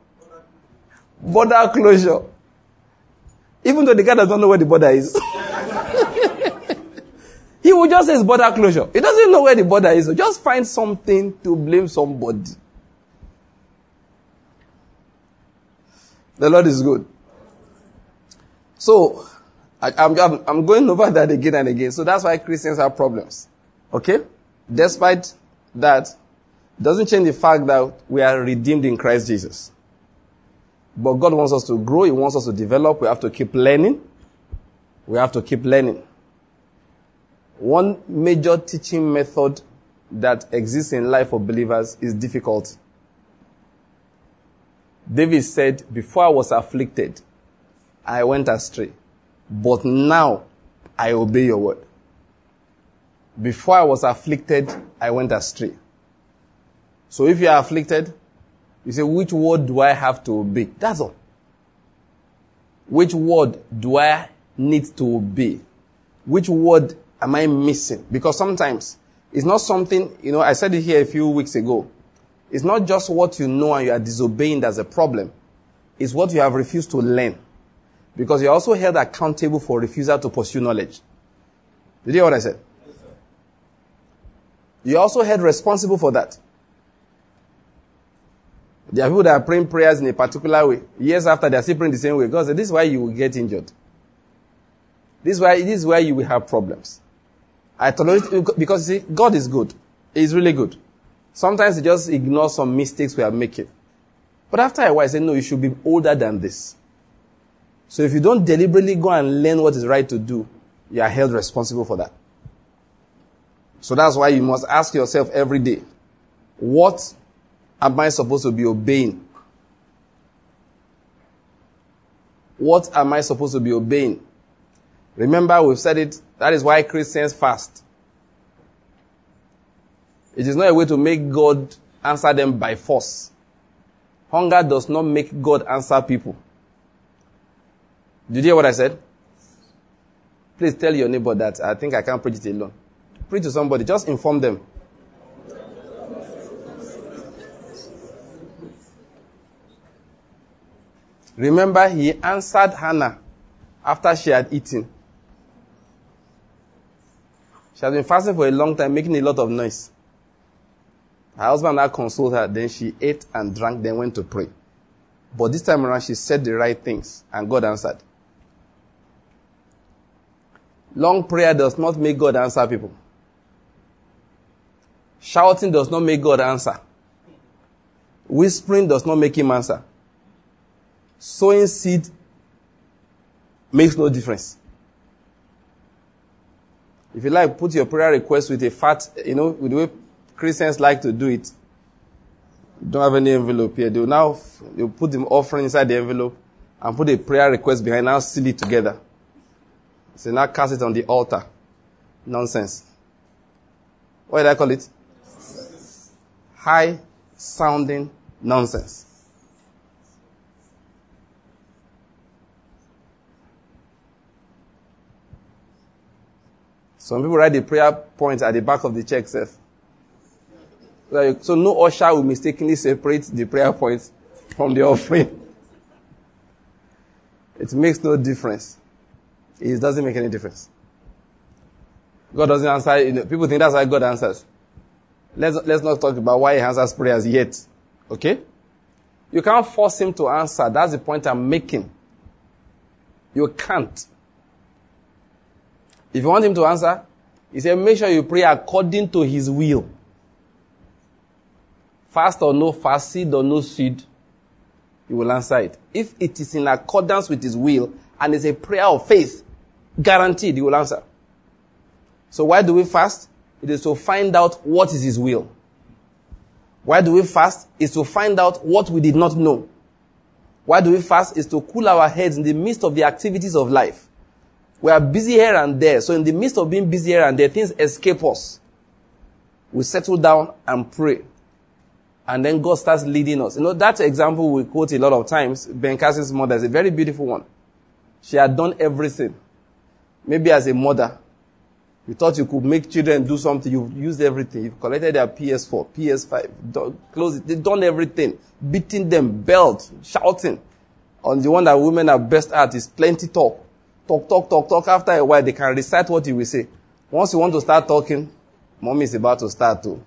Border closure. Even though the guy does not know where the border is. He will just say it's border closure. He doesn't know where the border is. So just find something to blame somebody. The Lord is good. So, I'm going over that again and again. So that's why Christians have problems. Okay? Despite that, it doesn't change the fact that we are redeemed in Christ Jesus. But God wants us to grow. He wants us to develop. We have to keep learning. One major teaching method that exists in life for believers is difficulty. David said, before I was afflicted, I went astray. But now, I obey your word. Before I was afflicted, I went astray. So if you are afflicted, you say, which word do I have to obey? That's all. Which word do I need to obey? Which word am I missing? Because sometimes, it's not something, you know, I said it here a few weeks ago. It's not just what you know and you are disobeying that's a problem. It's what you have refused to learn. Because you're also held accountable for refusal to pursue knowledge. Did you hear what I said? Yes, sir. You're also held responsible for that. There are people that are praying prayers in a particular way. Years after, they are still praying the same way. God said, this is why you will get injured. This is why you will have problems. I tolerate it because, you see, God is good. He's really good. Sometimes he just ignores some mistakes we are making. But after a while, I say, no, you should be older than this. So if you don't deliberately go and learn what is right to do, you are held responsible for that. So that's why you must ask yourself every day, what am I supposed to be obeying? What am I supposed to be obeying? Remember, we've said it, that is why Christians fast. It is not a way to make God answer them by force. Hunger does not make God answer people. Did you hear what I said? Please tell your neighbor that. I think I can't preach it alone. Preach to somebody. Just inform them. Remember, he answered Hannah after she had eaten. She had been fasting for a long time, making a lot of noise. Her husband now consoled her. Then she ate and drank, then went to pray. But this time around, she said the right things, and God answered. Long prayer does not make God answer people. Shouting does not make God answer. Whispering does not make him answer. Sowing seed makes no difference. If you like, put your prayer request with a fat, you know, with the way Christians like to do it. Don't have any envelope here. They'll put the offering inside the envelope and put a prayer request behind and seal it together. So now cast it on the altar. Nonsense. What did I call it? High-sounding nonsense. Some people write the prayer points at the back of the check safe. So no usher will mistakenly separate the prayer points from the offering. It makes no difference. It doesn't make any difference. God doesn't answer. You know, people think that's why God answers. Let's not talk about why he answers prayers yet. Okay? You can't force him to answer. That's the point I'm making. You can't. If you want him to answer, he said, make sure you pray according to his will. Fast or no fast, seed or no seed, he will answer it. If it is in accordance with his will and it's a prayer of faith, guaranteed he will answer. So why do we fast? It is to find out what is his will. Why do we fast? It's to find out what we did not know. Why do we fast? It's to cool our heads in the midst of the activities of life. We are busy here and there. So in the midst of being busy here and there, things escape us. We settle down and pray. And then God starts leading us. You know, that example we quote a lot of times. Ben Cassie's mother is a very beautiful one. She had done everything. Maybe as a mother, you thought you could make children do something. You've used everything. You've collected their PS4, PS5, clothes. They've done everything. Beating them, belt, shouting. On the one that women are best at is plenty talk. Talk. After a while, they can recite what you will say. Once you want to start talking, mommy is about to start too.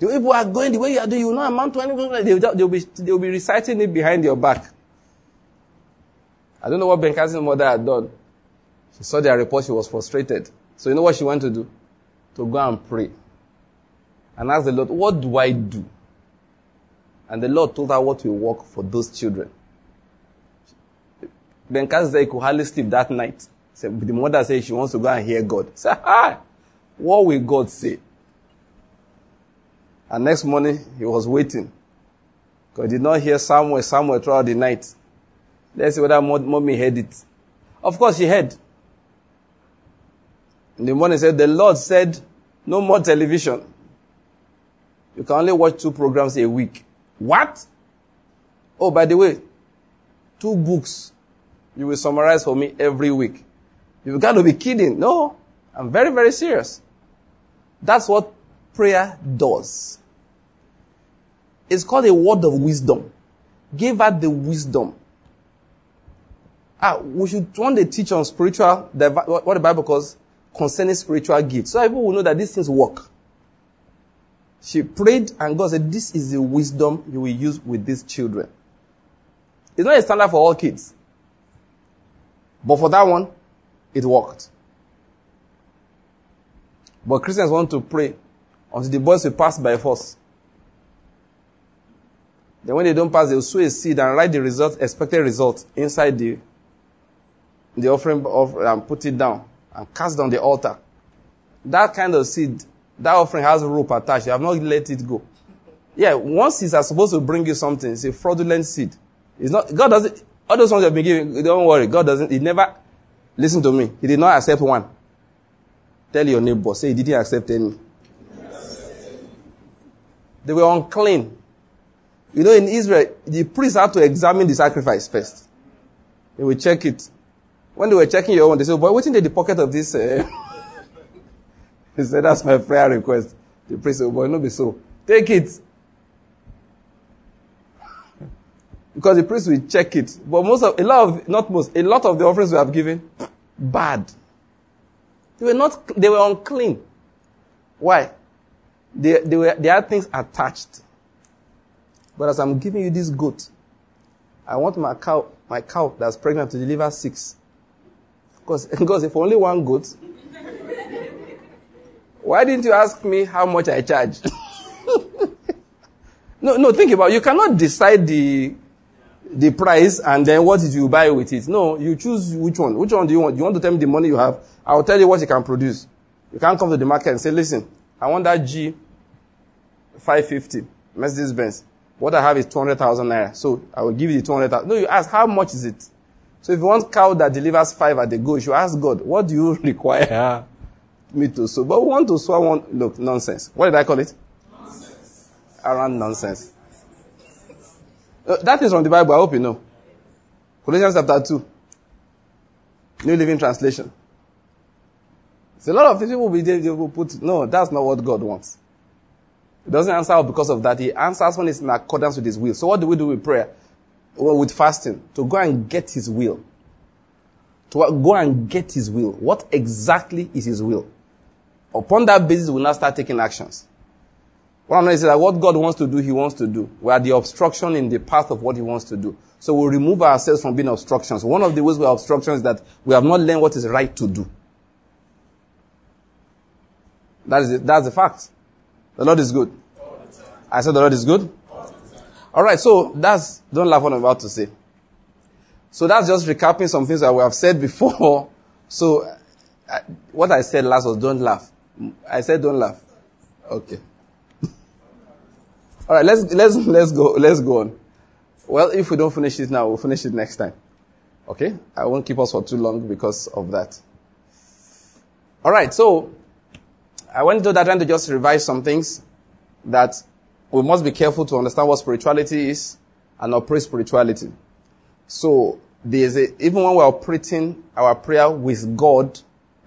The people are going the way you are doing. You will not amount to anything. They will be reciting it behind your back. I don't know what Ben Cassie's mother had done. She saw their report. She was frustrated. So you know what she went to do? To go and pray. And ask the Lord, what do I do? And the Lord told her what will work for those children. Ben Cassie said he could hardly sleep that night. So the mother said she wants to go and hear God. Say, what will God say? And next morning, he was waiting. Because he did not hear Samuel throughout the night. Let's see whether mommy heard it. Of course, she heard. In the morning, he said, the Lord said, no more television. You can only watch 2 programs a week. What? Oh, by the way, 2 books. You will summarize for me every week. You've got to be kidding. No, I'm very, very serious. That's what prayer does. It's called a word of wisdom. Give her the wisdom. We should want to teach on spiritual, what the Bible calls concerning spiritual gifts. So people will know that these things work. She prayed and God said, this is the wisdom you will use with these children. It's not a standard for all kids. But for that one, it worked. But Christians want to pray until the boys will pass by force. Then when they don't pass, they will sow a seed and write the expected result inside the offering and put it down and cast it on the altar. That kind of seed, that offering has a rope attached. You have not let it go. Yeah, once it's supposed to bring you something, it's a fraudulent seed. It's not, God doesn't, all those ones you have been given, don't worry. God doesn't, he never, listen to me, he did not accept one. Tell your neighbor, say he didn't accept any. They were unclean. You know, in Israel, the priests had to examine the sacrifice first. They would check it. When they were checking your own, they said, boy, what's in the pocket of this? He said, that's my prayer request. The priest said, boy, no be so. Take it. Because the priest will check it. But a lot of the offerings we have given, bad. They were unclean. Why? They had things attached. But as I'm giving you this goat, I want my cow that's pregnant to deliver 6. Because if only one goat, why didn't you ask me how much I charge? No, think about it. You cannot decide the price and then what did you buy with it. No, you choose which one. Which one do you want? You want to tell me the money you have? I'll tell you what you can produce. You can't come to the market and say, listen, I want that G550 Mercedes Benz. What I have is 200,000 naira. So I will give you the 200,000. No, you ask, how much is it? So if you want cow that delivers 5 at the go, you ask God, what do you require me to sow? But we want to sow one, look, nonsense. What did I call it? Nonsense. Around nonsense. That is from the Bible, I hope you know. Colossians chapter 2. New Living Translation. It's a lot of things people will put, no, that's not what God wants. He doesn't answer because of that. He answers when it's in accordance with his will. So what do we do with prayer? Well, with fasting, to go and get his will. To go and get his will. What exactly is his will? Upon that basis, we will now start taking actions. What I'm going to say is that what God wants to do, he wants to do. We are the obstruction in the path of what he wants to do. So we'll remove ourselves from being obstructions. One of the ways we are obstructions is that we have not learned what is right to do. That is it. That's the fact. The Lord is good. I said the Lord is good. All right, so that's, don't laugh what I'm about to say. So that's just recapping some things that we have said before. So what I said last was don't laugh. I said don't laugh. Okay. All right, let's go on. Well, if we don't finish it now, we'll finish it next time. Okay? I won't keep us for too long because of that. All right, so I went to that time to just revise some things that we must be careful to understand what spirituality is and operate spirituality. So there's even when we're operating our prayer with God,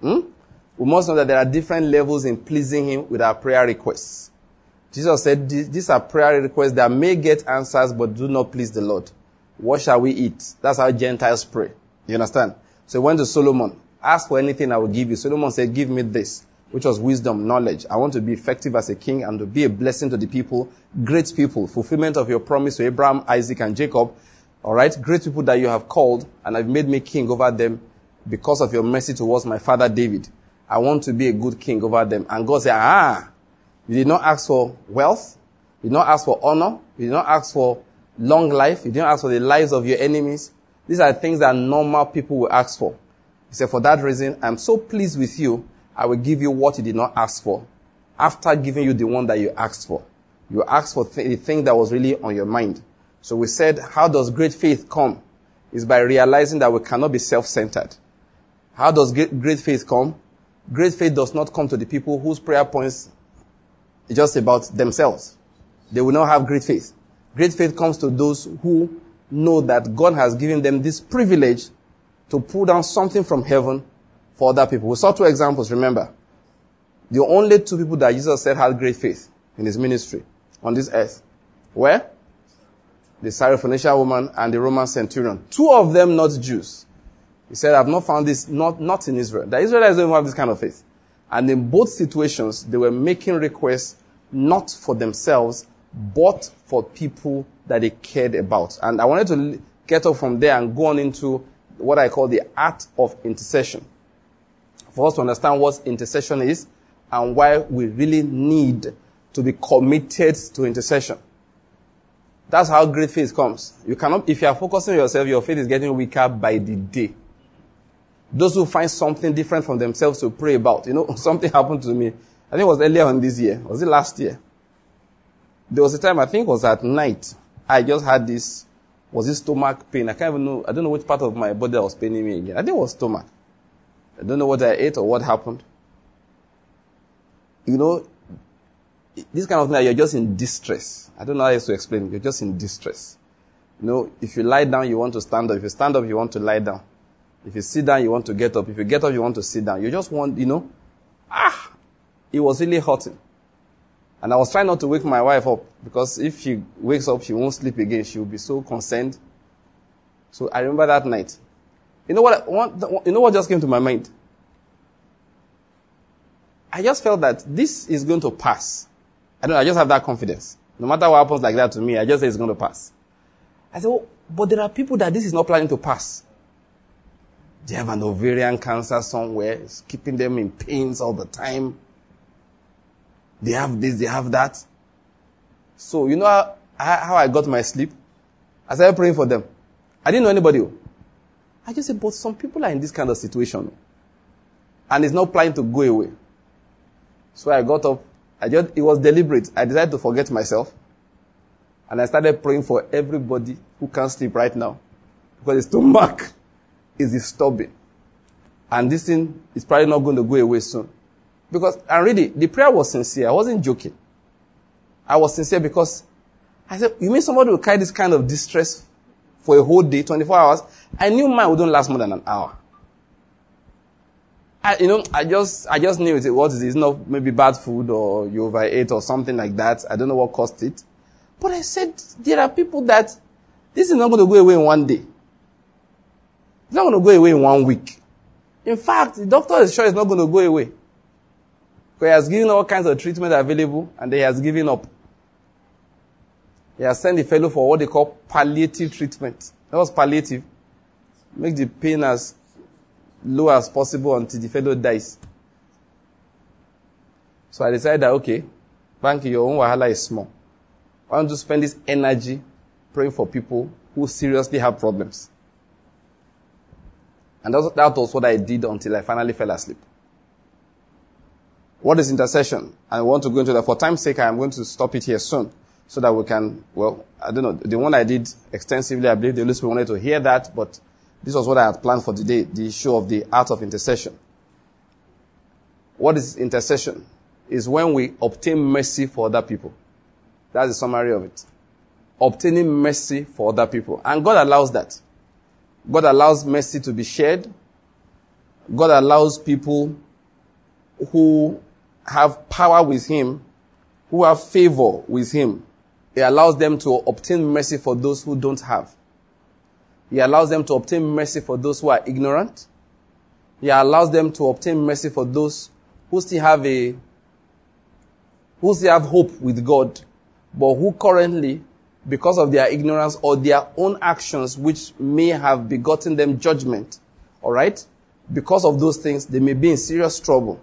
we must know that there are different levels in pleasing him with our prayer requests. Jesus said, these are prayer requests that may get answers but do not please the Lord. What shall we eat? That's how Gentiles pray. You understand? So he went to Solomon. Ask for anything, I will give you. Solomon said, give me this, which was wisdom, knowledge. I want to be effective as a king and to be a blessing to the people. Great people. Fulfillment of your promise to Abraham, Isaac, and Jacob. All right? Great people that you have called and have made me king over them because of your mercy towards my father David. I want to be a good king over them. And God said, you did not ask for wealth. You did not ask for honor. You did not ask for long life. You did not ask for the lives of your enemies. These are things that normal people will ask for. He said, for that reason, I'm so pleased with you. I will give you what you did not ask for. After giving you the one that you asked for. You asked for the thing that was really on your mind. So we said, how does great faith come? It's by realizing that we cannot be self-centered. How does great faith come? Great faith does not come to the people whose prayer points it's just about themselves. They will not have great faith. Great faith comes to those who know that God has given them this privilege to pull down something from heaven for other people. We saw 2 examples, remember. The only 2 people that Jesus said had great faith in his ministry on this earth were the Syrophoenician woman and the Roman centurion. 2 of them not Jews. He said, I've not found this, not in Israel. The Israelites don't have this kind of faith. And in both situations, they were making requests not for themselves, but for people that they cared about. And I wanted to get up from there and go on into what I call the art of intercession. For us to understand what intercession is and why we really need to be committed to intercession. That's how great faith comes. You cannot, if you are focusing on yourself, your faith is getting weaker by the day. Those who find something different from themselves to pray about. You know, something happened to me. I think it was earlier on this year. Was it last year? There was a time, I think it was at night. I just had this stomach pain. I can't even know. I don't know which part of my body that was paining me again. I think it was stomach. I don't know what I ate or what happened. You know, this kind of thing that you're just in distress. I don't know how else to explain it. You're just in distress. You know, if you lie down, you want to stand up. If you stand up, you want to lie down. If you sit down, you want to get up. If you get up, you want to sit down. You just want, you know, it was really hurting. And I was trying not to wake my wife up because if she wakes up, she won't sleep again. She will be so concerned. So I remember that night. You know what just came to my mind? I just felt that this is going to pass. I don't know, I just have that confidence. No matter what happens like that to me, I just say it's going to pass. I said, oh, but there are people that this is not planning to pass. They have an ovarian cancer somewhere. It's keeping them in pains all the time. They have this, they have that. So, you know how I got my sleep? I started praying for them. I didn't know anybody. I just said, but some people are in this kind of situation. And it's not planning to go away. So I got up. It was deliberate. I decided to forget myself. And I started praying for everybody who can't sleep right now. Because it's too much. is disturbing. And this thing is probably not going to go away soon. Because, and really, the prayer was sincere. I wasn't joking. I was sincere because I said, you mean somebody will carry this kind of distress for a whole day, 24 hours? I knew mine wouldn't last more than an hour. I just knew it. What is it? It's not maybe bad food or you overate or something like that. I don't know what caused it. But I said, there are people that this is not going to go away in one day. It's not going to go away in 1 week. In fact, the doctor is sure it's not going to go away. Because he has given all kinds of treatment available and he has given up. He has sent the fellow for what they call palliative treatment. That was palliative. Make the pain as low as possible until the fellow dies. So I decided that, okay, Banky, your own wahala is small. I want to spend this energy praying for people who seriously have problems. And that was what I did until I finally fell asleep. What is intercession? I want to go into that. For time's sake, I am going to stop it here soon so that we can, well, I don't know. The one I did extensively, I believe the Holy Spirit wanted to hear that, but this was what I had planned for today, the issue of the art of intercession. What is intercession? It's when we obtain mercy for other people. That's the summary of it. Obtaining mercy for other people. And God allows that. God allows mercy to be shared. God allows people who have power with Him, who have favor with Him. He allows them to obtain mercy for those who don't have. He allows them to obtain mercy for those who are ignorant. He allows them to obtain mercy for those who still have hope with God, but who currently, because of their ignorance or their own actions, which may have begotten them judgment, all right? Because of those things, they may be in serious trouble.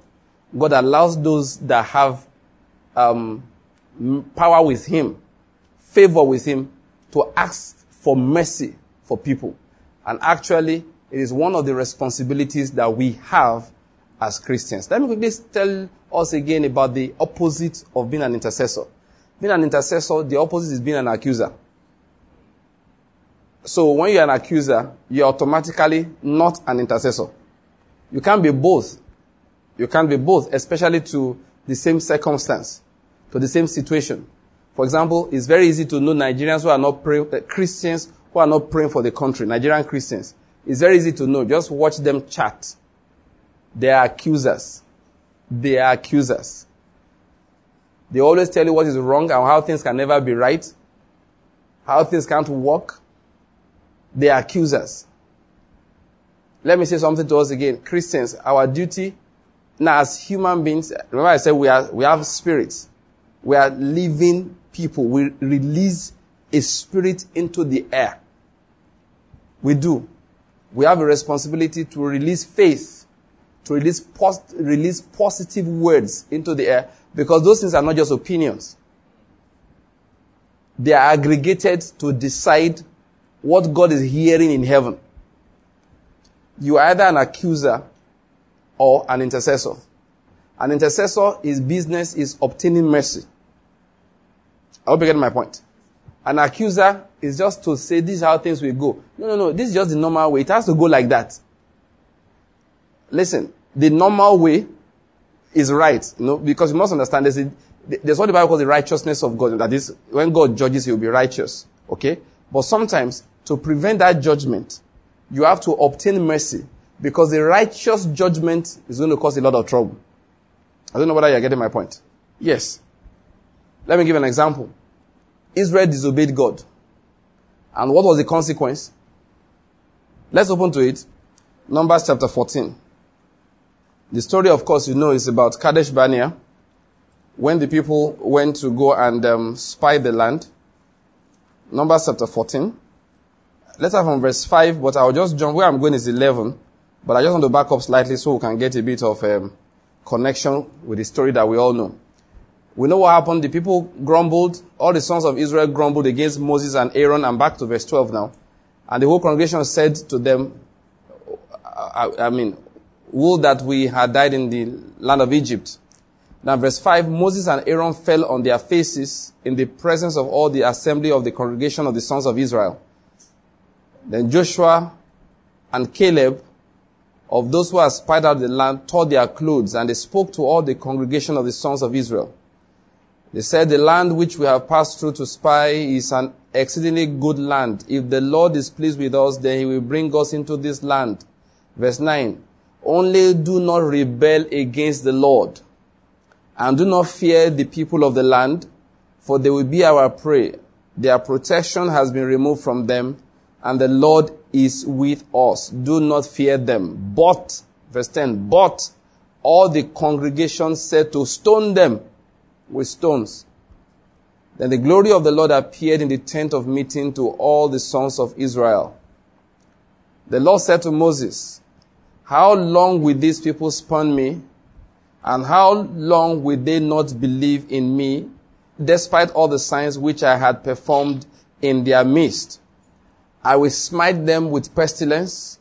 God allows those that have power with Him, favor with Him, to ask for mercy for people. And actually, it is one of the responsibilities that we have as Christians. Let me quickly tell us again about the opposite of being an intercessor. Being an intercessor, the opposite is being an accuser. So when you're an accuser, you're automatically not an intercessor. You can't be both. You can't be both, especially to the same circumstance, to the same situation. For example, it's very easy to know Nigerians who are not praying, Christians who are not praying for the country, Nigerian Christians. It's very easy to know. Just watch them chat. They are accusers. They are accusers. They always tell you what is wrong and how things can never be right, how things can't work. They are accusers. Let me say something to us again. Christians, our duty now as human beings, remember I said we have spirits. We are living people. We release a spirit into the air. We do. We have a responsibility to release faith, to release positive words into the air, because those things are not just opinions. They are aggregated to decide what God is hearing in heaven. You are either an accuser or an intercessor. An intercessor, his business is obtaining mercy. I hope you get my point. An accuser is just to say, this is how things will go. No. This is just the normal way. It has to go like that. Listen, the normal way is right, because you must understand there's what the Bible calls the righteousness of God. That is, when God judges, He will be righteous. Okay? But sometimes, to prevent that judgment, you have to obtain mercy, because the righteous judgment is going to cause a lot of trouble. I don't know whether you're getting my point. Yes. Let me give an example. Israel disobeyed God. And what was the consequence? Let's open to it. Numbers chapter 14. The story, of course, is about Kadesh Barnea, when the people went to go and spy the land. Numbers chapter 14. Let's have from verse 5, but I'll just jump. Where I'm going is 11, but I just want to back up slightly so we can get a bit of connection with the story that we all know. We know what happened. The people grumbled. All the sons of Israel grumbled against Moses and Aaron. I'm back to verse 12 now. And the whole congregation said to them, woe that we had died in the land of Egypt. Now verse 5, Moses and Aaron fell on their faces in the presence of all the assembly of the congregation of the sons of Israel. Then Joshua and Caleb, of those who had spied out the land, tore their clothes, and they spoke to all the congregation of the sons of Israel. They said, the land which we have passed through to spy is an exceedingly good land. If the Lord is pleased with us, then he will bring us into this land. Verse 9, only do not rebel against the Lord, and do not fear the people of the land, for they will be our prey. Their protection has been removed from them, and the Lord is with us. Do not fear them. But, verse 10, but all the congregation said to stone them with stones. Then the glory of the Lord appeared in the tent of meeting to all the sons of Israel. The Lord said to Moses, how long will these people spurn me? And how long will they not believe in me, despite all the signs which I had performed in their midst? I will smite them with pestilence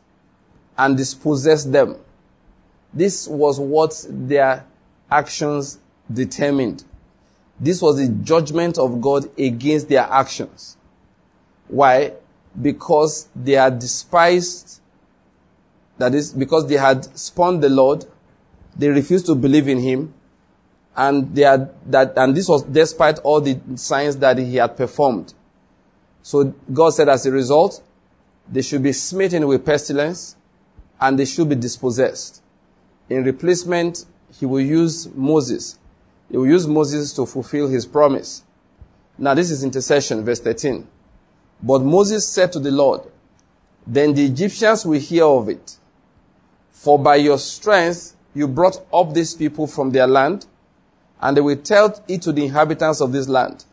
and dispossess them. This was what their actions determined. This was the judgment of God against their actions. Why? Because they had despised, that is, because they had spurned the Lord, they refused to believe in him, and they had that, and this was despite all the signs that he had performed. So God said, as a result, they should be smitten with pestilence, and they should be dispossessed. In replacement, he will use Moses. He will use Moses to fulfill his promise. Now this is intercession, verse 13. But Moses said to the Lord, then the Egyptians will hear of it. For by your strength you brought up these people from their land, and they will tell it to the inhabitants of this land.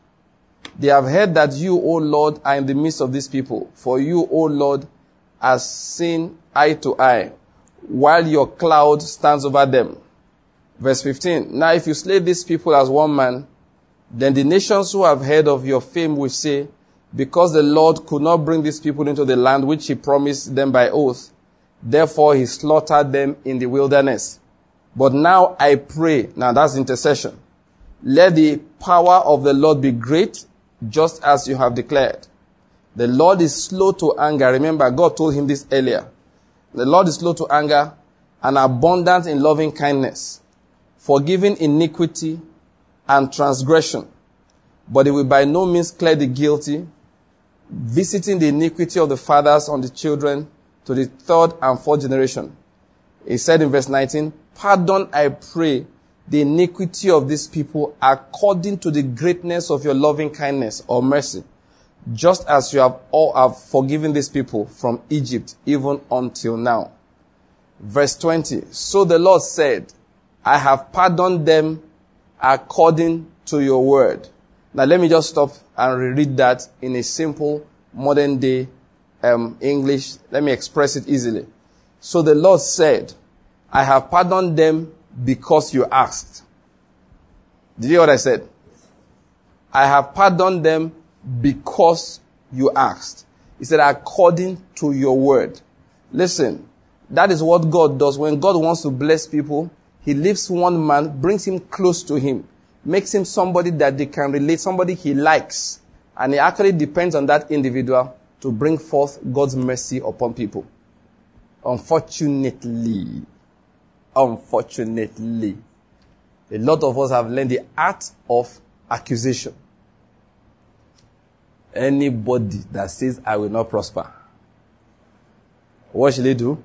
They have heard that you, O Lord, are in the midst of these people. For you, O Lord, are seen eye to eye, while your cloud stands over them. Verse 15. Now if you slay these people as one man, then the nations who have heard of your fame will say, because the Lord could not bring these people into the land which he promised them by oath, therefore he slaughtered them in the wilderness. But now I pray, now that's intercession, let the power of the Lord be great, just as you have declared. The Lord is slow to anger. Remember, God told him this earlier. The Lord is slow to anger and abundant in loving kindness, forgiving iniquity and transgression. But he will by no means clear the guilty, visiting the iniquity of the fathers on the children to the third and fourth generation. He said in verse 19, pardon, I pray, the iniquity of these people according to the greatness of your loving kindness or mercy, just as you have all have forgiven these people from Egypt even until now. Verse 20, so the Lord said, I have pardoned them according to your word. Now let me just stop and reread that in a simple modern day English. Let me express it easily. So the Lord said, I have pardoned them because you asked. Did you hear what I said? I have pardoned them because you asked. He said, according to your word. Listen, that is what God does. When God wants to bless people, he lifts one man, brings him close to him, makes him somebody that they can relate, somebody he likes. And he actually depends on that individual to bring forth God's mercy upon people. Unfortunately, a lot of us have learned the art of accusation. Anybody that says, I will not prosper, what shall he do?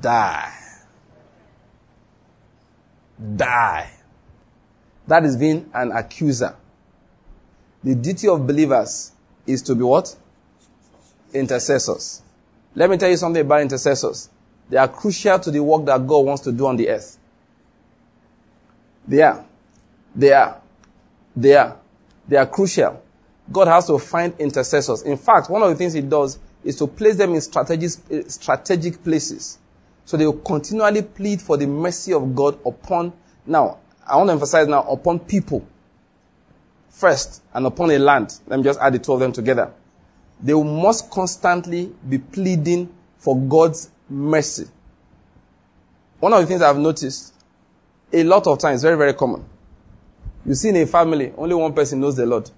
Die. That is being an accuser. The duty of believers is to be what? Intercessors. Let me tell you something about intercessors. They are crucial to the work that God wants to do on the earth. They are crucial. God has to find intercessors. In fact, one of the things he does is to place them in strategic places. So they will continually plead for the mercy of God upon, now, I want to emphasize now, upon people first and upon a land. Let me just add the two of them together. They must constantly be pleading for God's mercy. One of the things I've noticed a lot of times, very, very common. You see in a family, only one person knows the Lord.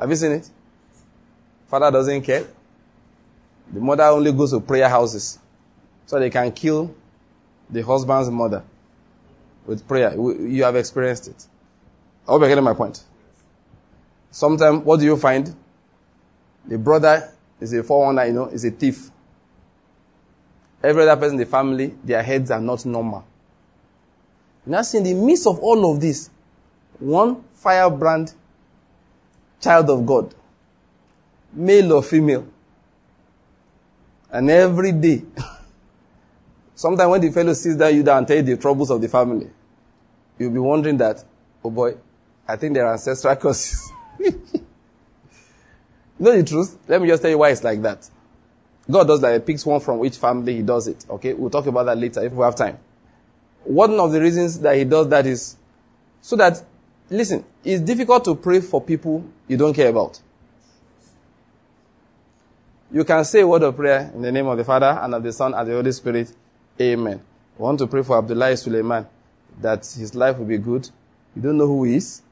Have you seen it? Father doesn't care. The mother only goes to prayer houses. So they can kill the husband's mother with prayer. You have experienced it. I hope you're getting my point. Sometimes, what do you find? The brother is a 419, you know, is a thief. Every other person in the family, their heads are not normal. Now, in the midst of all of this, one firebrand child of God, male or female, and every day, sometimes when the fellow sits down, you down and tell you the troubles of the family, you'll be wondering that, oh boy, I think there are ancestral curses. You know the truth? Let me just tell you why it's like that. God does that. He picks one from which family he does it. Okay? We'll talk about that later if we have time. One of the reasons that he does that is so that, listen, it's difficult to pray for people you don't care about. You can say a word of prayer in the name of the Father and of the Son and the Holy Spirit. Amen. We want to pray for Abdullah Suleiman that his life will be good. You don't know who he is.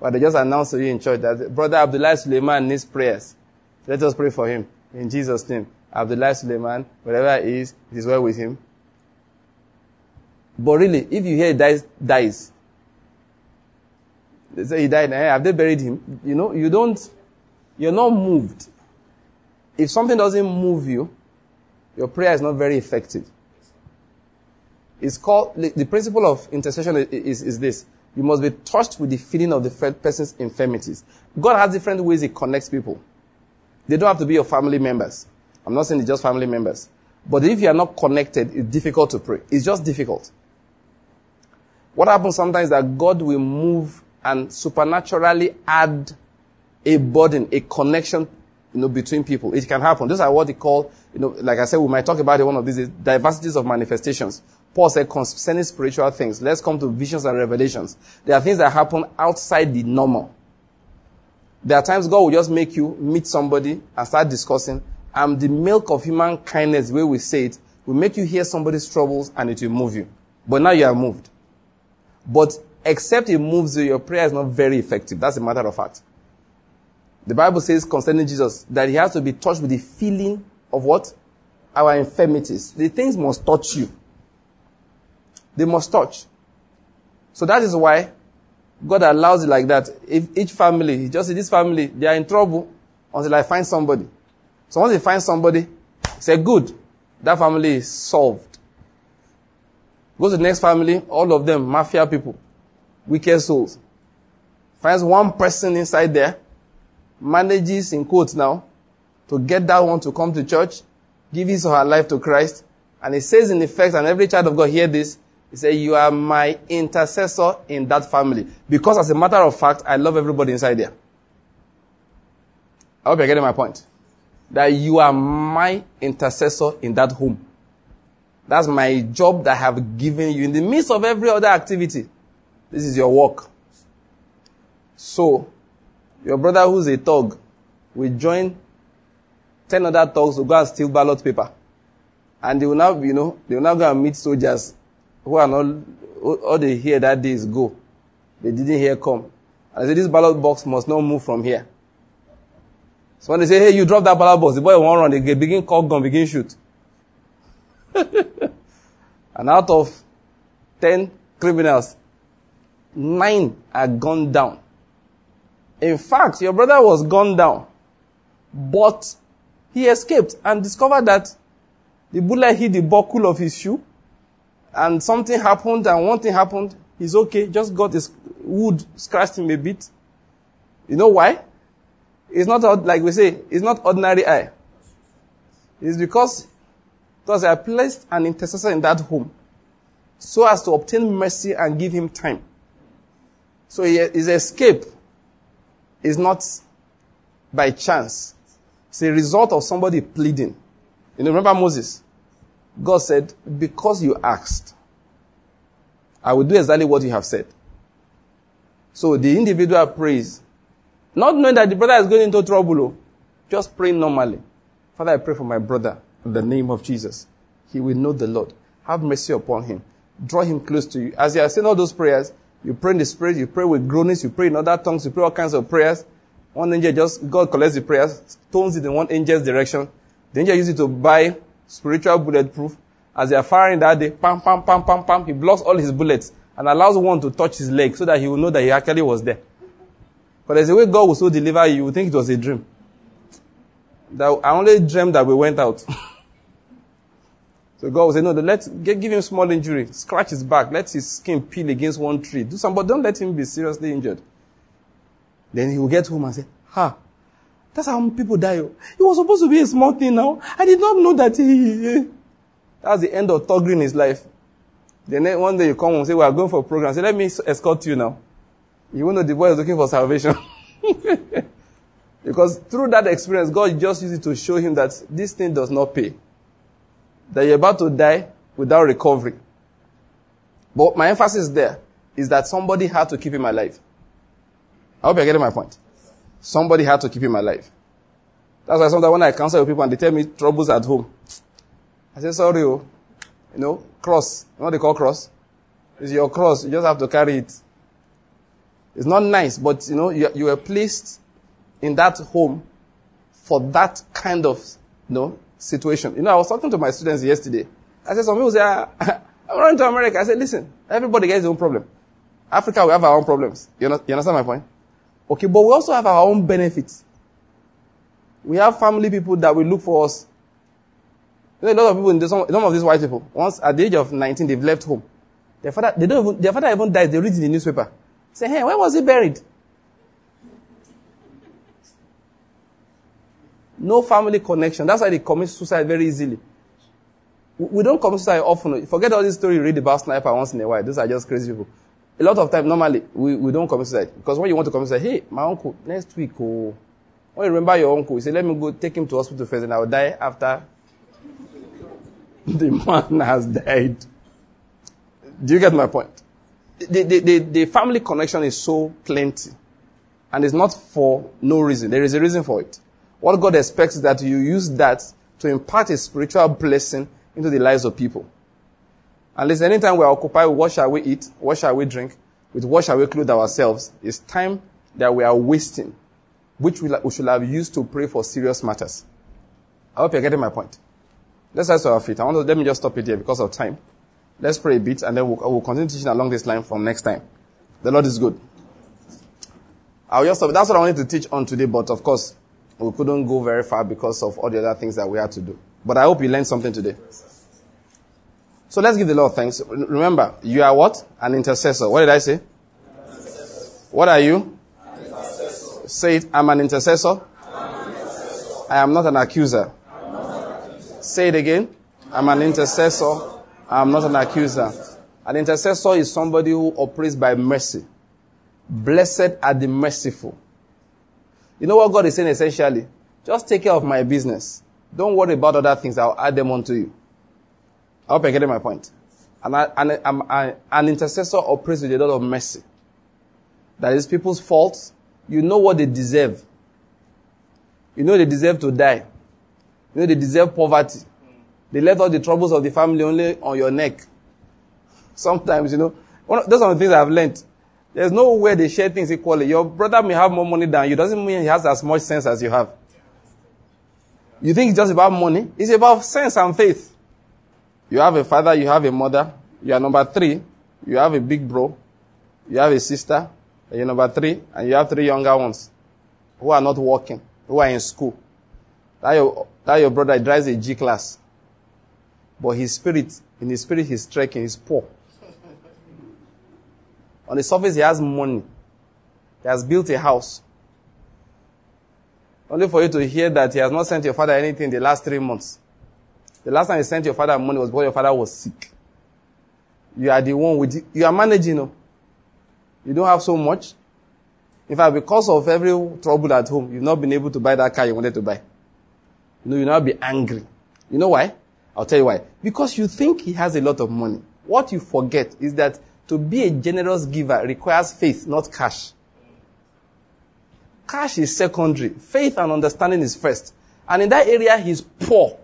But they just announced to you in church that Brother Abdullah Suleiman needs prayers. Let us pray for him. In Jesus' name. Abdullah Suleiman, wherever he is, it is well with him. But really, if you hear he dies. They say he died. Have they buried him? You know, you're not moved. If something doesn't move you, your prayer is not very effective. It's called, the principle of intercession is this. You must be touched with the feeling of the person's infirmities. God has different ways he connects people. They don't have to be your family members. I'm not saying it's just family members. But if you are not connected, it's difficult to pray. It's just difficult. What happens sometimes is that God will move and supernaturally add a burden, a connection, you know, between people. It can happen. These are what they call, you know, like I said, we might talk about it one of these days, diversities of manifestations. Paul said concerning spiritual things. Let's come to visions and revelations. There are things that happen outside the normal. There are times God will just make you meet somebody and start discussing. The milk of human kindness, the way we say it, will make you hear somebody's troubles and it will move you. But now you are moved. But except it moves you, your prayer is not very effective. That's a matter of fact. The Bible says concerning Jesus that he has to be touched with the feeling of what? Our infirmities. The things must touch you. They must touch. So that is why God allows it like that. If each family, he just said, this family, they are in trouble until I find somebody. So once they find somebody, say, good, that family is solved. Go to the next family, all of them, mafia people, wicked souls. Finds one person inside there, manages, in quotes now, to get that one to come to church, give his or her life to Christ, and it says in effect, and every child of God hear this, he said, you are my intercessor in that family. Because as a matter of fact, I love everybody inside there. I hope you're getting my point. That you are my intercessor in that home. That's my job that I have given you. In the midst of every other activity, this is your work. So, your brother who's a thug will join 10 other thugs to go and steal ballot paper. And they will now, you know, they will now go and meet soldiers who are not, all they hear that day is go. They didn't hear come. And I said, this ballot box must not move from here. So when they say, hey, you drop that ballot box, the boy won't run, they begin cock gun, begin shoot. And out of 10 criminals, 9 are gunned down. In fact, your brother was gunned down, but he escaped and discovered that the bullet hit the buckle of his shoe, and something happened, and one thing happened. He's okay, just got his wood scratched him a bit. You know why? It's not, like we say, it's not ordinary eye. It's because I placed an intercessor in that home so as to obtain mercy and give him time. So his escape is not by chance. It's a result of somebody pleading. You know, remember Moses? God said, because you asked, I will do exactly what you have said. So the individual prays, not knowing that the brother is going into trouble, just pray normally. Father, I pray for my brother in the name of Jesus. He will know the Lord. Have mercy upon him. Draw him close to you. As you are saying all those prayers, you pray in the Spirit, you pray with groanings, you pray in other tongues, you pray all kinds of prayers. One angel God collects the prayers, stones it in one angel's direction, The angel used it to buy spiritual bulletproof. As they are firing that day, pam, pam, pam, pam, pam, he blocks all his bullets and allows one to touch his leg so that he will know that he actually was there. But there's a way God will so deliver you, you will think it was a dream. That I only dreamed that we went out. So God will say, no, let's give him small injury. Scratch his back. Let his skin peel against one tree. Do something, but don't let him be seriously injured. Then he will get home and say, ha, that's how people die. It was supposed to be a small thing now. I did not know that he... That's the end of Togri in his life. Then one day you come and say, we are going for a program. Say, let me escort you now. You won't know the boy is looking for salvation. Because through that experience, God just used it to show him that this thing does not pay. That you're about to die without recovery. But my emphasis there is that somebody had to keep him alive. I hope you're getting my point. Somebody had to keep him alive. That's why sometimes when I counsel with people and they tell me troubles at home, I say, sorry, you know, cross. You know what they call cross? It's your cross. You just have to carry it. It's not nice, but, you know, you were placed in that home for that kind of, you know, situation. You know, I was talking to my students yesterday. I said, some people say, I'm running to America. I said, listen, everybody gets their own problem. Africa, we have our own problems. You understand my point? Okay, but we also have our own benefits. We have family people that will look for us. You know, a lot of people, some of these white people, once at the age of 19, they've left home. Their father even dies. They read in the newspaper. Say, hey, where was he buried? No family connection. That's why they commit suicide very easily. We don't commit suicide often. Forget all this story you read about sniper once in a while. Those are just crazy people. A lot of time, normally, we don't commit suicide. Because when you want to commit suicide, hey, my uncle, next week, oh. When you remember your uncle, you say, let me go take him to hospital first and I will die after the man has died. Do you get my point? The family connection is so plenty. And it's not for no reason. There is a reason for it. What God expects is that you use that to impart a spiritual blessing into the lives of people. And listen, anytime we are occupied with what shall we eat, what shall we drink, with what shall we clothe ourselves, it's time that we are wasting, which we should have used to pray for serious matters. I hope you're getting my point. Let's rise to our feet. Let me just stop it here because of time. Let's pray a bit and then we'll continue teaching along this line from next time. The Lord is good. I'll just stop. That's what I wanted to teach on today, but of course, we couldn't go very far because of all the other things that we had to do. But I hope you learned something today. So let's give the Lord thanks. Remember, you are what? An intercessor. What did I say? What are you? An intercessor. Say it. I'm an intercessor. I'm an intercessor. I am not an accuser. I'm not an accuser. Say it again. I'm an intercessor. I'm not an accuser. An intercessor is somebody who operates by mercy. Blessed are the merciful. You know what God is saying essentially? Just take care of my business. Don't worry about other things. I'll add them onto you. I hope you're getting my point. An intercessor operates with a lot of mercy. That is people's faults. You know what they deserve. You know they deserve to die. You know they deserve poverty. They left all the troubles of the family only on your neck. Sometimes, you know, those are the things I've learned. There's no way they share things equally. Your brother may have more money than you. Doesn't mean he has as much sense as you have. You think it's just about money? It's about sense and faith. You have a father, you have a mother. You are number three. You have a big bro. You have a sister. You're number three. And you have three younger ones who are not working, who are in school. That your brother drives a G-Class. But in his spirit, he's trekking. He's poor. On the surface, he has money. He has built a house. Only for you to hear that he has not sent your father anything in the last 3 months. The last time he sent your father money was because your father was sick. You are the one you are managing. You don't have so much. In fact, because of every trouble at home, you've not been able to buy that car you wanted to buy. You'll now be angry. You know why? I'll tell you why. Because you think he has a lot of money. What you forget is that to be a generous giver requires faith, not cash. Cash is secondary. Faith and understanding is first. And in that area, he's poor.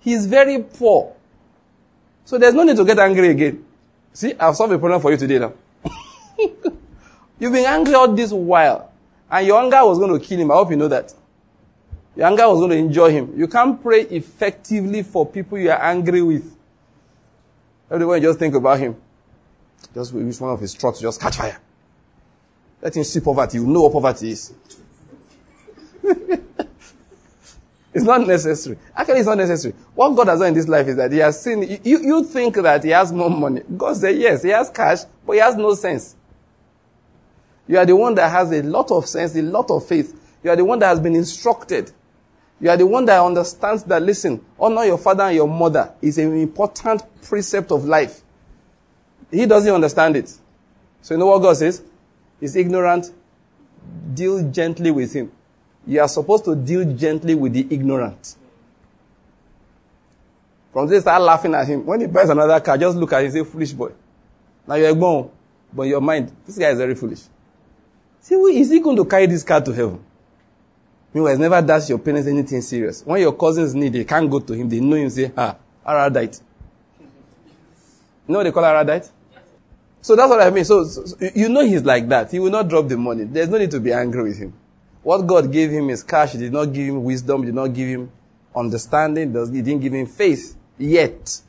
He's very poor. So there's no need to get angry again. See, I've solved a problem for you today now. You've been angry all this while. And your anger was going to kill him. I hope you know that. Your anger was going to injure him. You can't pray effectively for people you are angry with. Everyone just think about him. Just wish one of his trucks just catch fire. Let him see poverty. You know what poverty is. It's not necessary. Actually, it's not necessary. What God has done in this life is that he has seen... You think that he has more money. God said, yes, he has cash, but he has no sense. You are the one that has a lot of sense, a lot of faith. You are the one that has been instructed. You are the one that understands that, listen, honor your father and your mother is an important precept of life. He doesn't understand it. So you know what God says? He's ignorant. Deal gently with him. You are supposed to deal gently with the ignorant. From this, start laughing at him. When he buys another car, just look at him and say, foolish boy. Now you're gone, but in your mind, this guy is very foolish. See, is he going to carry this car to heaven? Meanwhile, it's never dashed your parents anything serious. When your cousins need, they can't go to him. They know him, say, Aradite. You know what they call Aradite? So that's what I mean. So you know he's like that. He will not drop the money. There's no need to be angry with him. What God gave him is cash. He did not give him wisdom. He did not give him understanding. He didn't give him faith. Yet.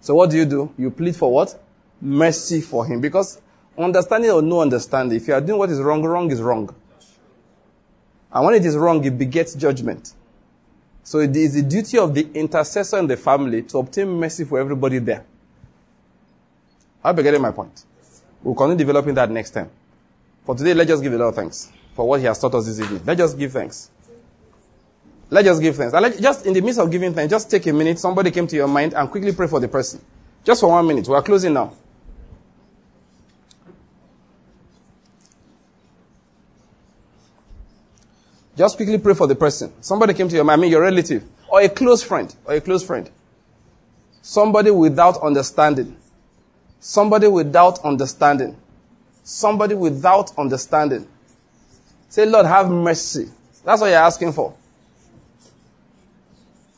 So what do? You plead for what? Mercy for him. Because understanding or no understanding, if you are doing what is wrong, wrong is wrong. And when it is wrong, it begets judgment. So it is the duty of the intercessor and the family to obtain mercy for everybody there. I hope you're getting my point. We'll continue developing that next time. For today, let's just give the Lord thanks for what he has taught us this evening. Let's just give thanks. And just in the midst of giving thanks, just take a minute. Somebody came to your mind and quickly pray for the person. Just for 1 minute. We are closing now. Just quickly pray for the person. Somebody came to your mind, I mean your relative, or a close friend, Somebody without understanding. Say, Lord, have mercy. That's what you're asking for.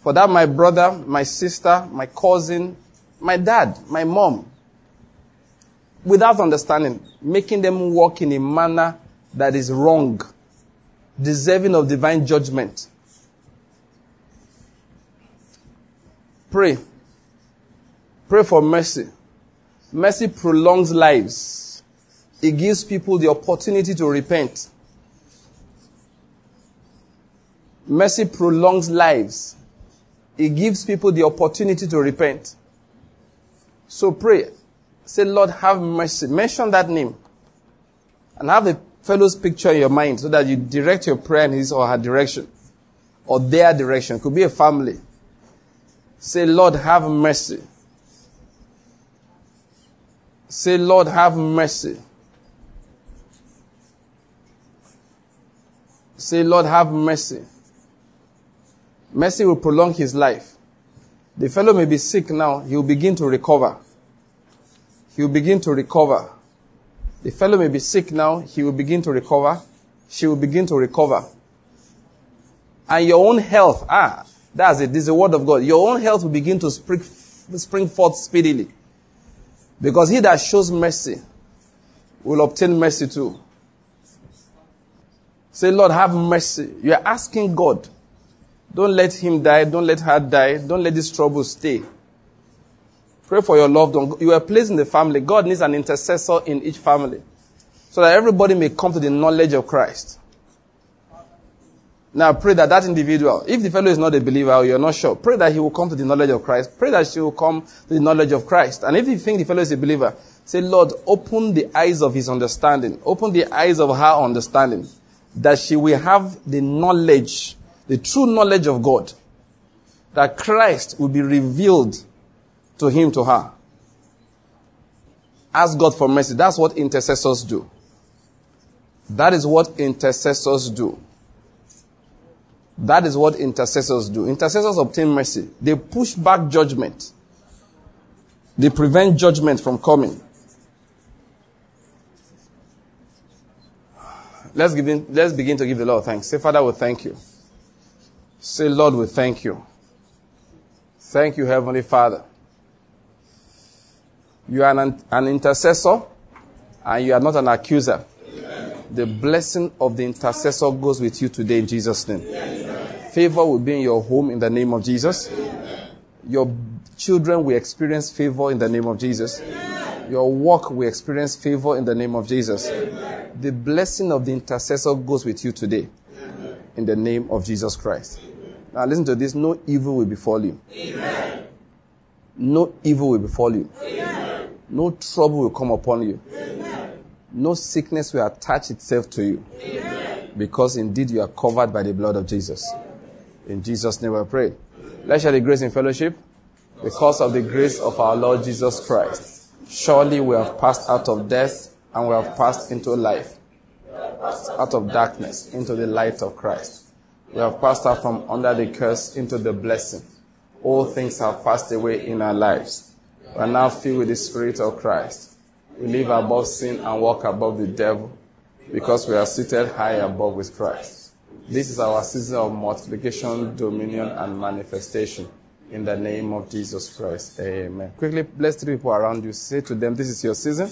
For that, my brother, my sister, my cousin, my dad, my mom. Without understanding, making them walk in a manner that is wrong. Deserving of divine judgment. Pray for mercy. Mercy prolongs lives. It gives people the opportunity to repent. Mercy prolongs lives. It gives people the opportunity to repent. So pray. Say, Lord, have mercy. Mention that name. And have a fellow's picture in your mind so that you direct your prayer in his or her direction or their direction. It could be a family. Say, Lord, have mercy. Say, Lord, have mercy. Say, Lord, have mercy. Mercy will prolong his life. The fellow may be sick now. He will begin to recover. She will begin to recover. And your own health, that's it. This is the word of God. Your own health will begin to spring forth speedily. Because he that shows mercy will obtain mercy too. Say, Lord, have mercy. You are asking God. Don't let him die. Don't let her die. Don't let this trouble stay. Pray for your loved one. You are placed in the family. God needs an intercessor in each family so that everybody may come to the knowledge of Christ. Now pray that individual, if the fellow is not a believer or you're not sure, pray that he will come to the knowledge of Christ. Pray that she will come to the knowledge of Christ. And if you think the fellow is a believer, say, Lord, open the eyes of his understanding. Open the eyes of her understanding that she will have the knowledge, the true knowledge of God, that Christ will be revealed to him, to her. Ask God for mercy. That's what intercessors do. Intercessors obtain mercy. They push back judgment. They prevent judgment from coming. Let's begin to give the Lord thanks. Say, Father, we thank you. Say, Lord, we thank you. Thank you, Heavenly Father. You are an intercessor, and you are not an accuser. Amen. The blessing of the intercessor goes with you today in Jesus' name. Yes, favor will be in your home in the name of Jesus. Yes, your children will experience favor in the name of Jesus. Yes, your work will experience favor in the name of Jesus. Yes, the blessing of the intercessor goes with you today. Yes, in the name of Jesus Christ. Yes, now listen to this. No evil will befall you. Yes, no evil will befall you. Yes, no trouble will come upon you. Yes, no sickness will attach itself to you. Amen. Because indeed you are covered by the blood of Jesus. In Jesus' name I pray. Let's share the grace in fellowship. Because of the grace of our Lord Jesus Christ, surely we have passed out of death and we have passed into life. Out of darkness into the light of Christ. We have passed out from under the curse into the blessing. All things have passed away in our lives. We are now filled with the Spirit of Christ. We live above sin and walk above the devil because we are seated high above with Christ. This is our season of multiplication, dominion, and manifestation in the name of Jesus Christ. Amen. Quickly, bless three people around you. Say to them, this is your season.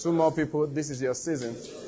Two more people, this is your season.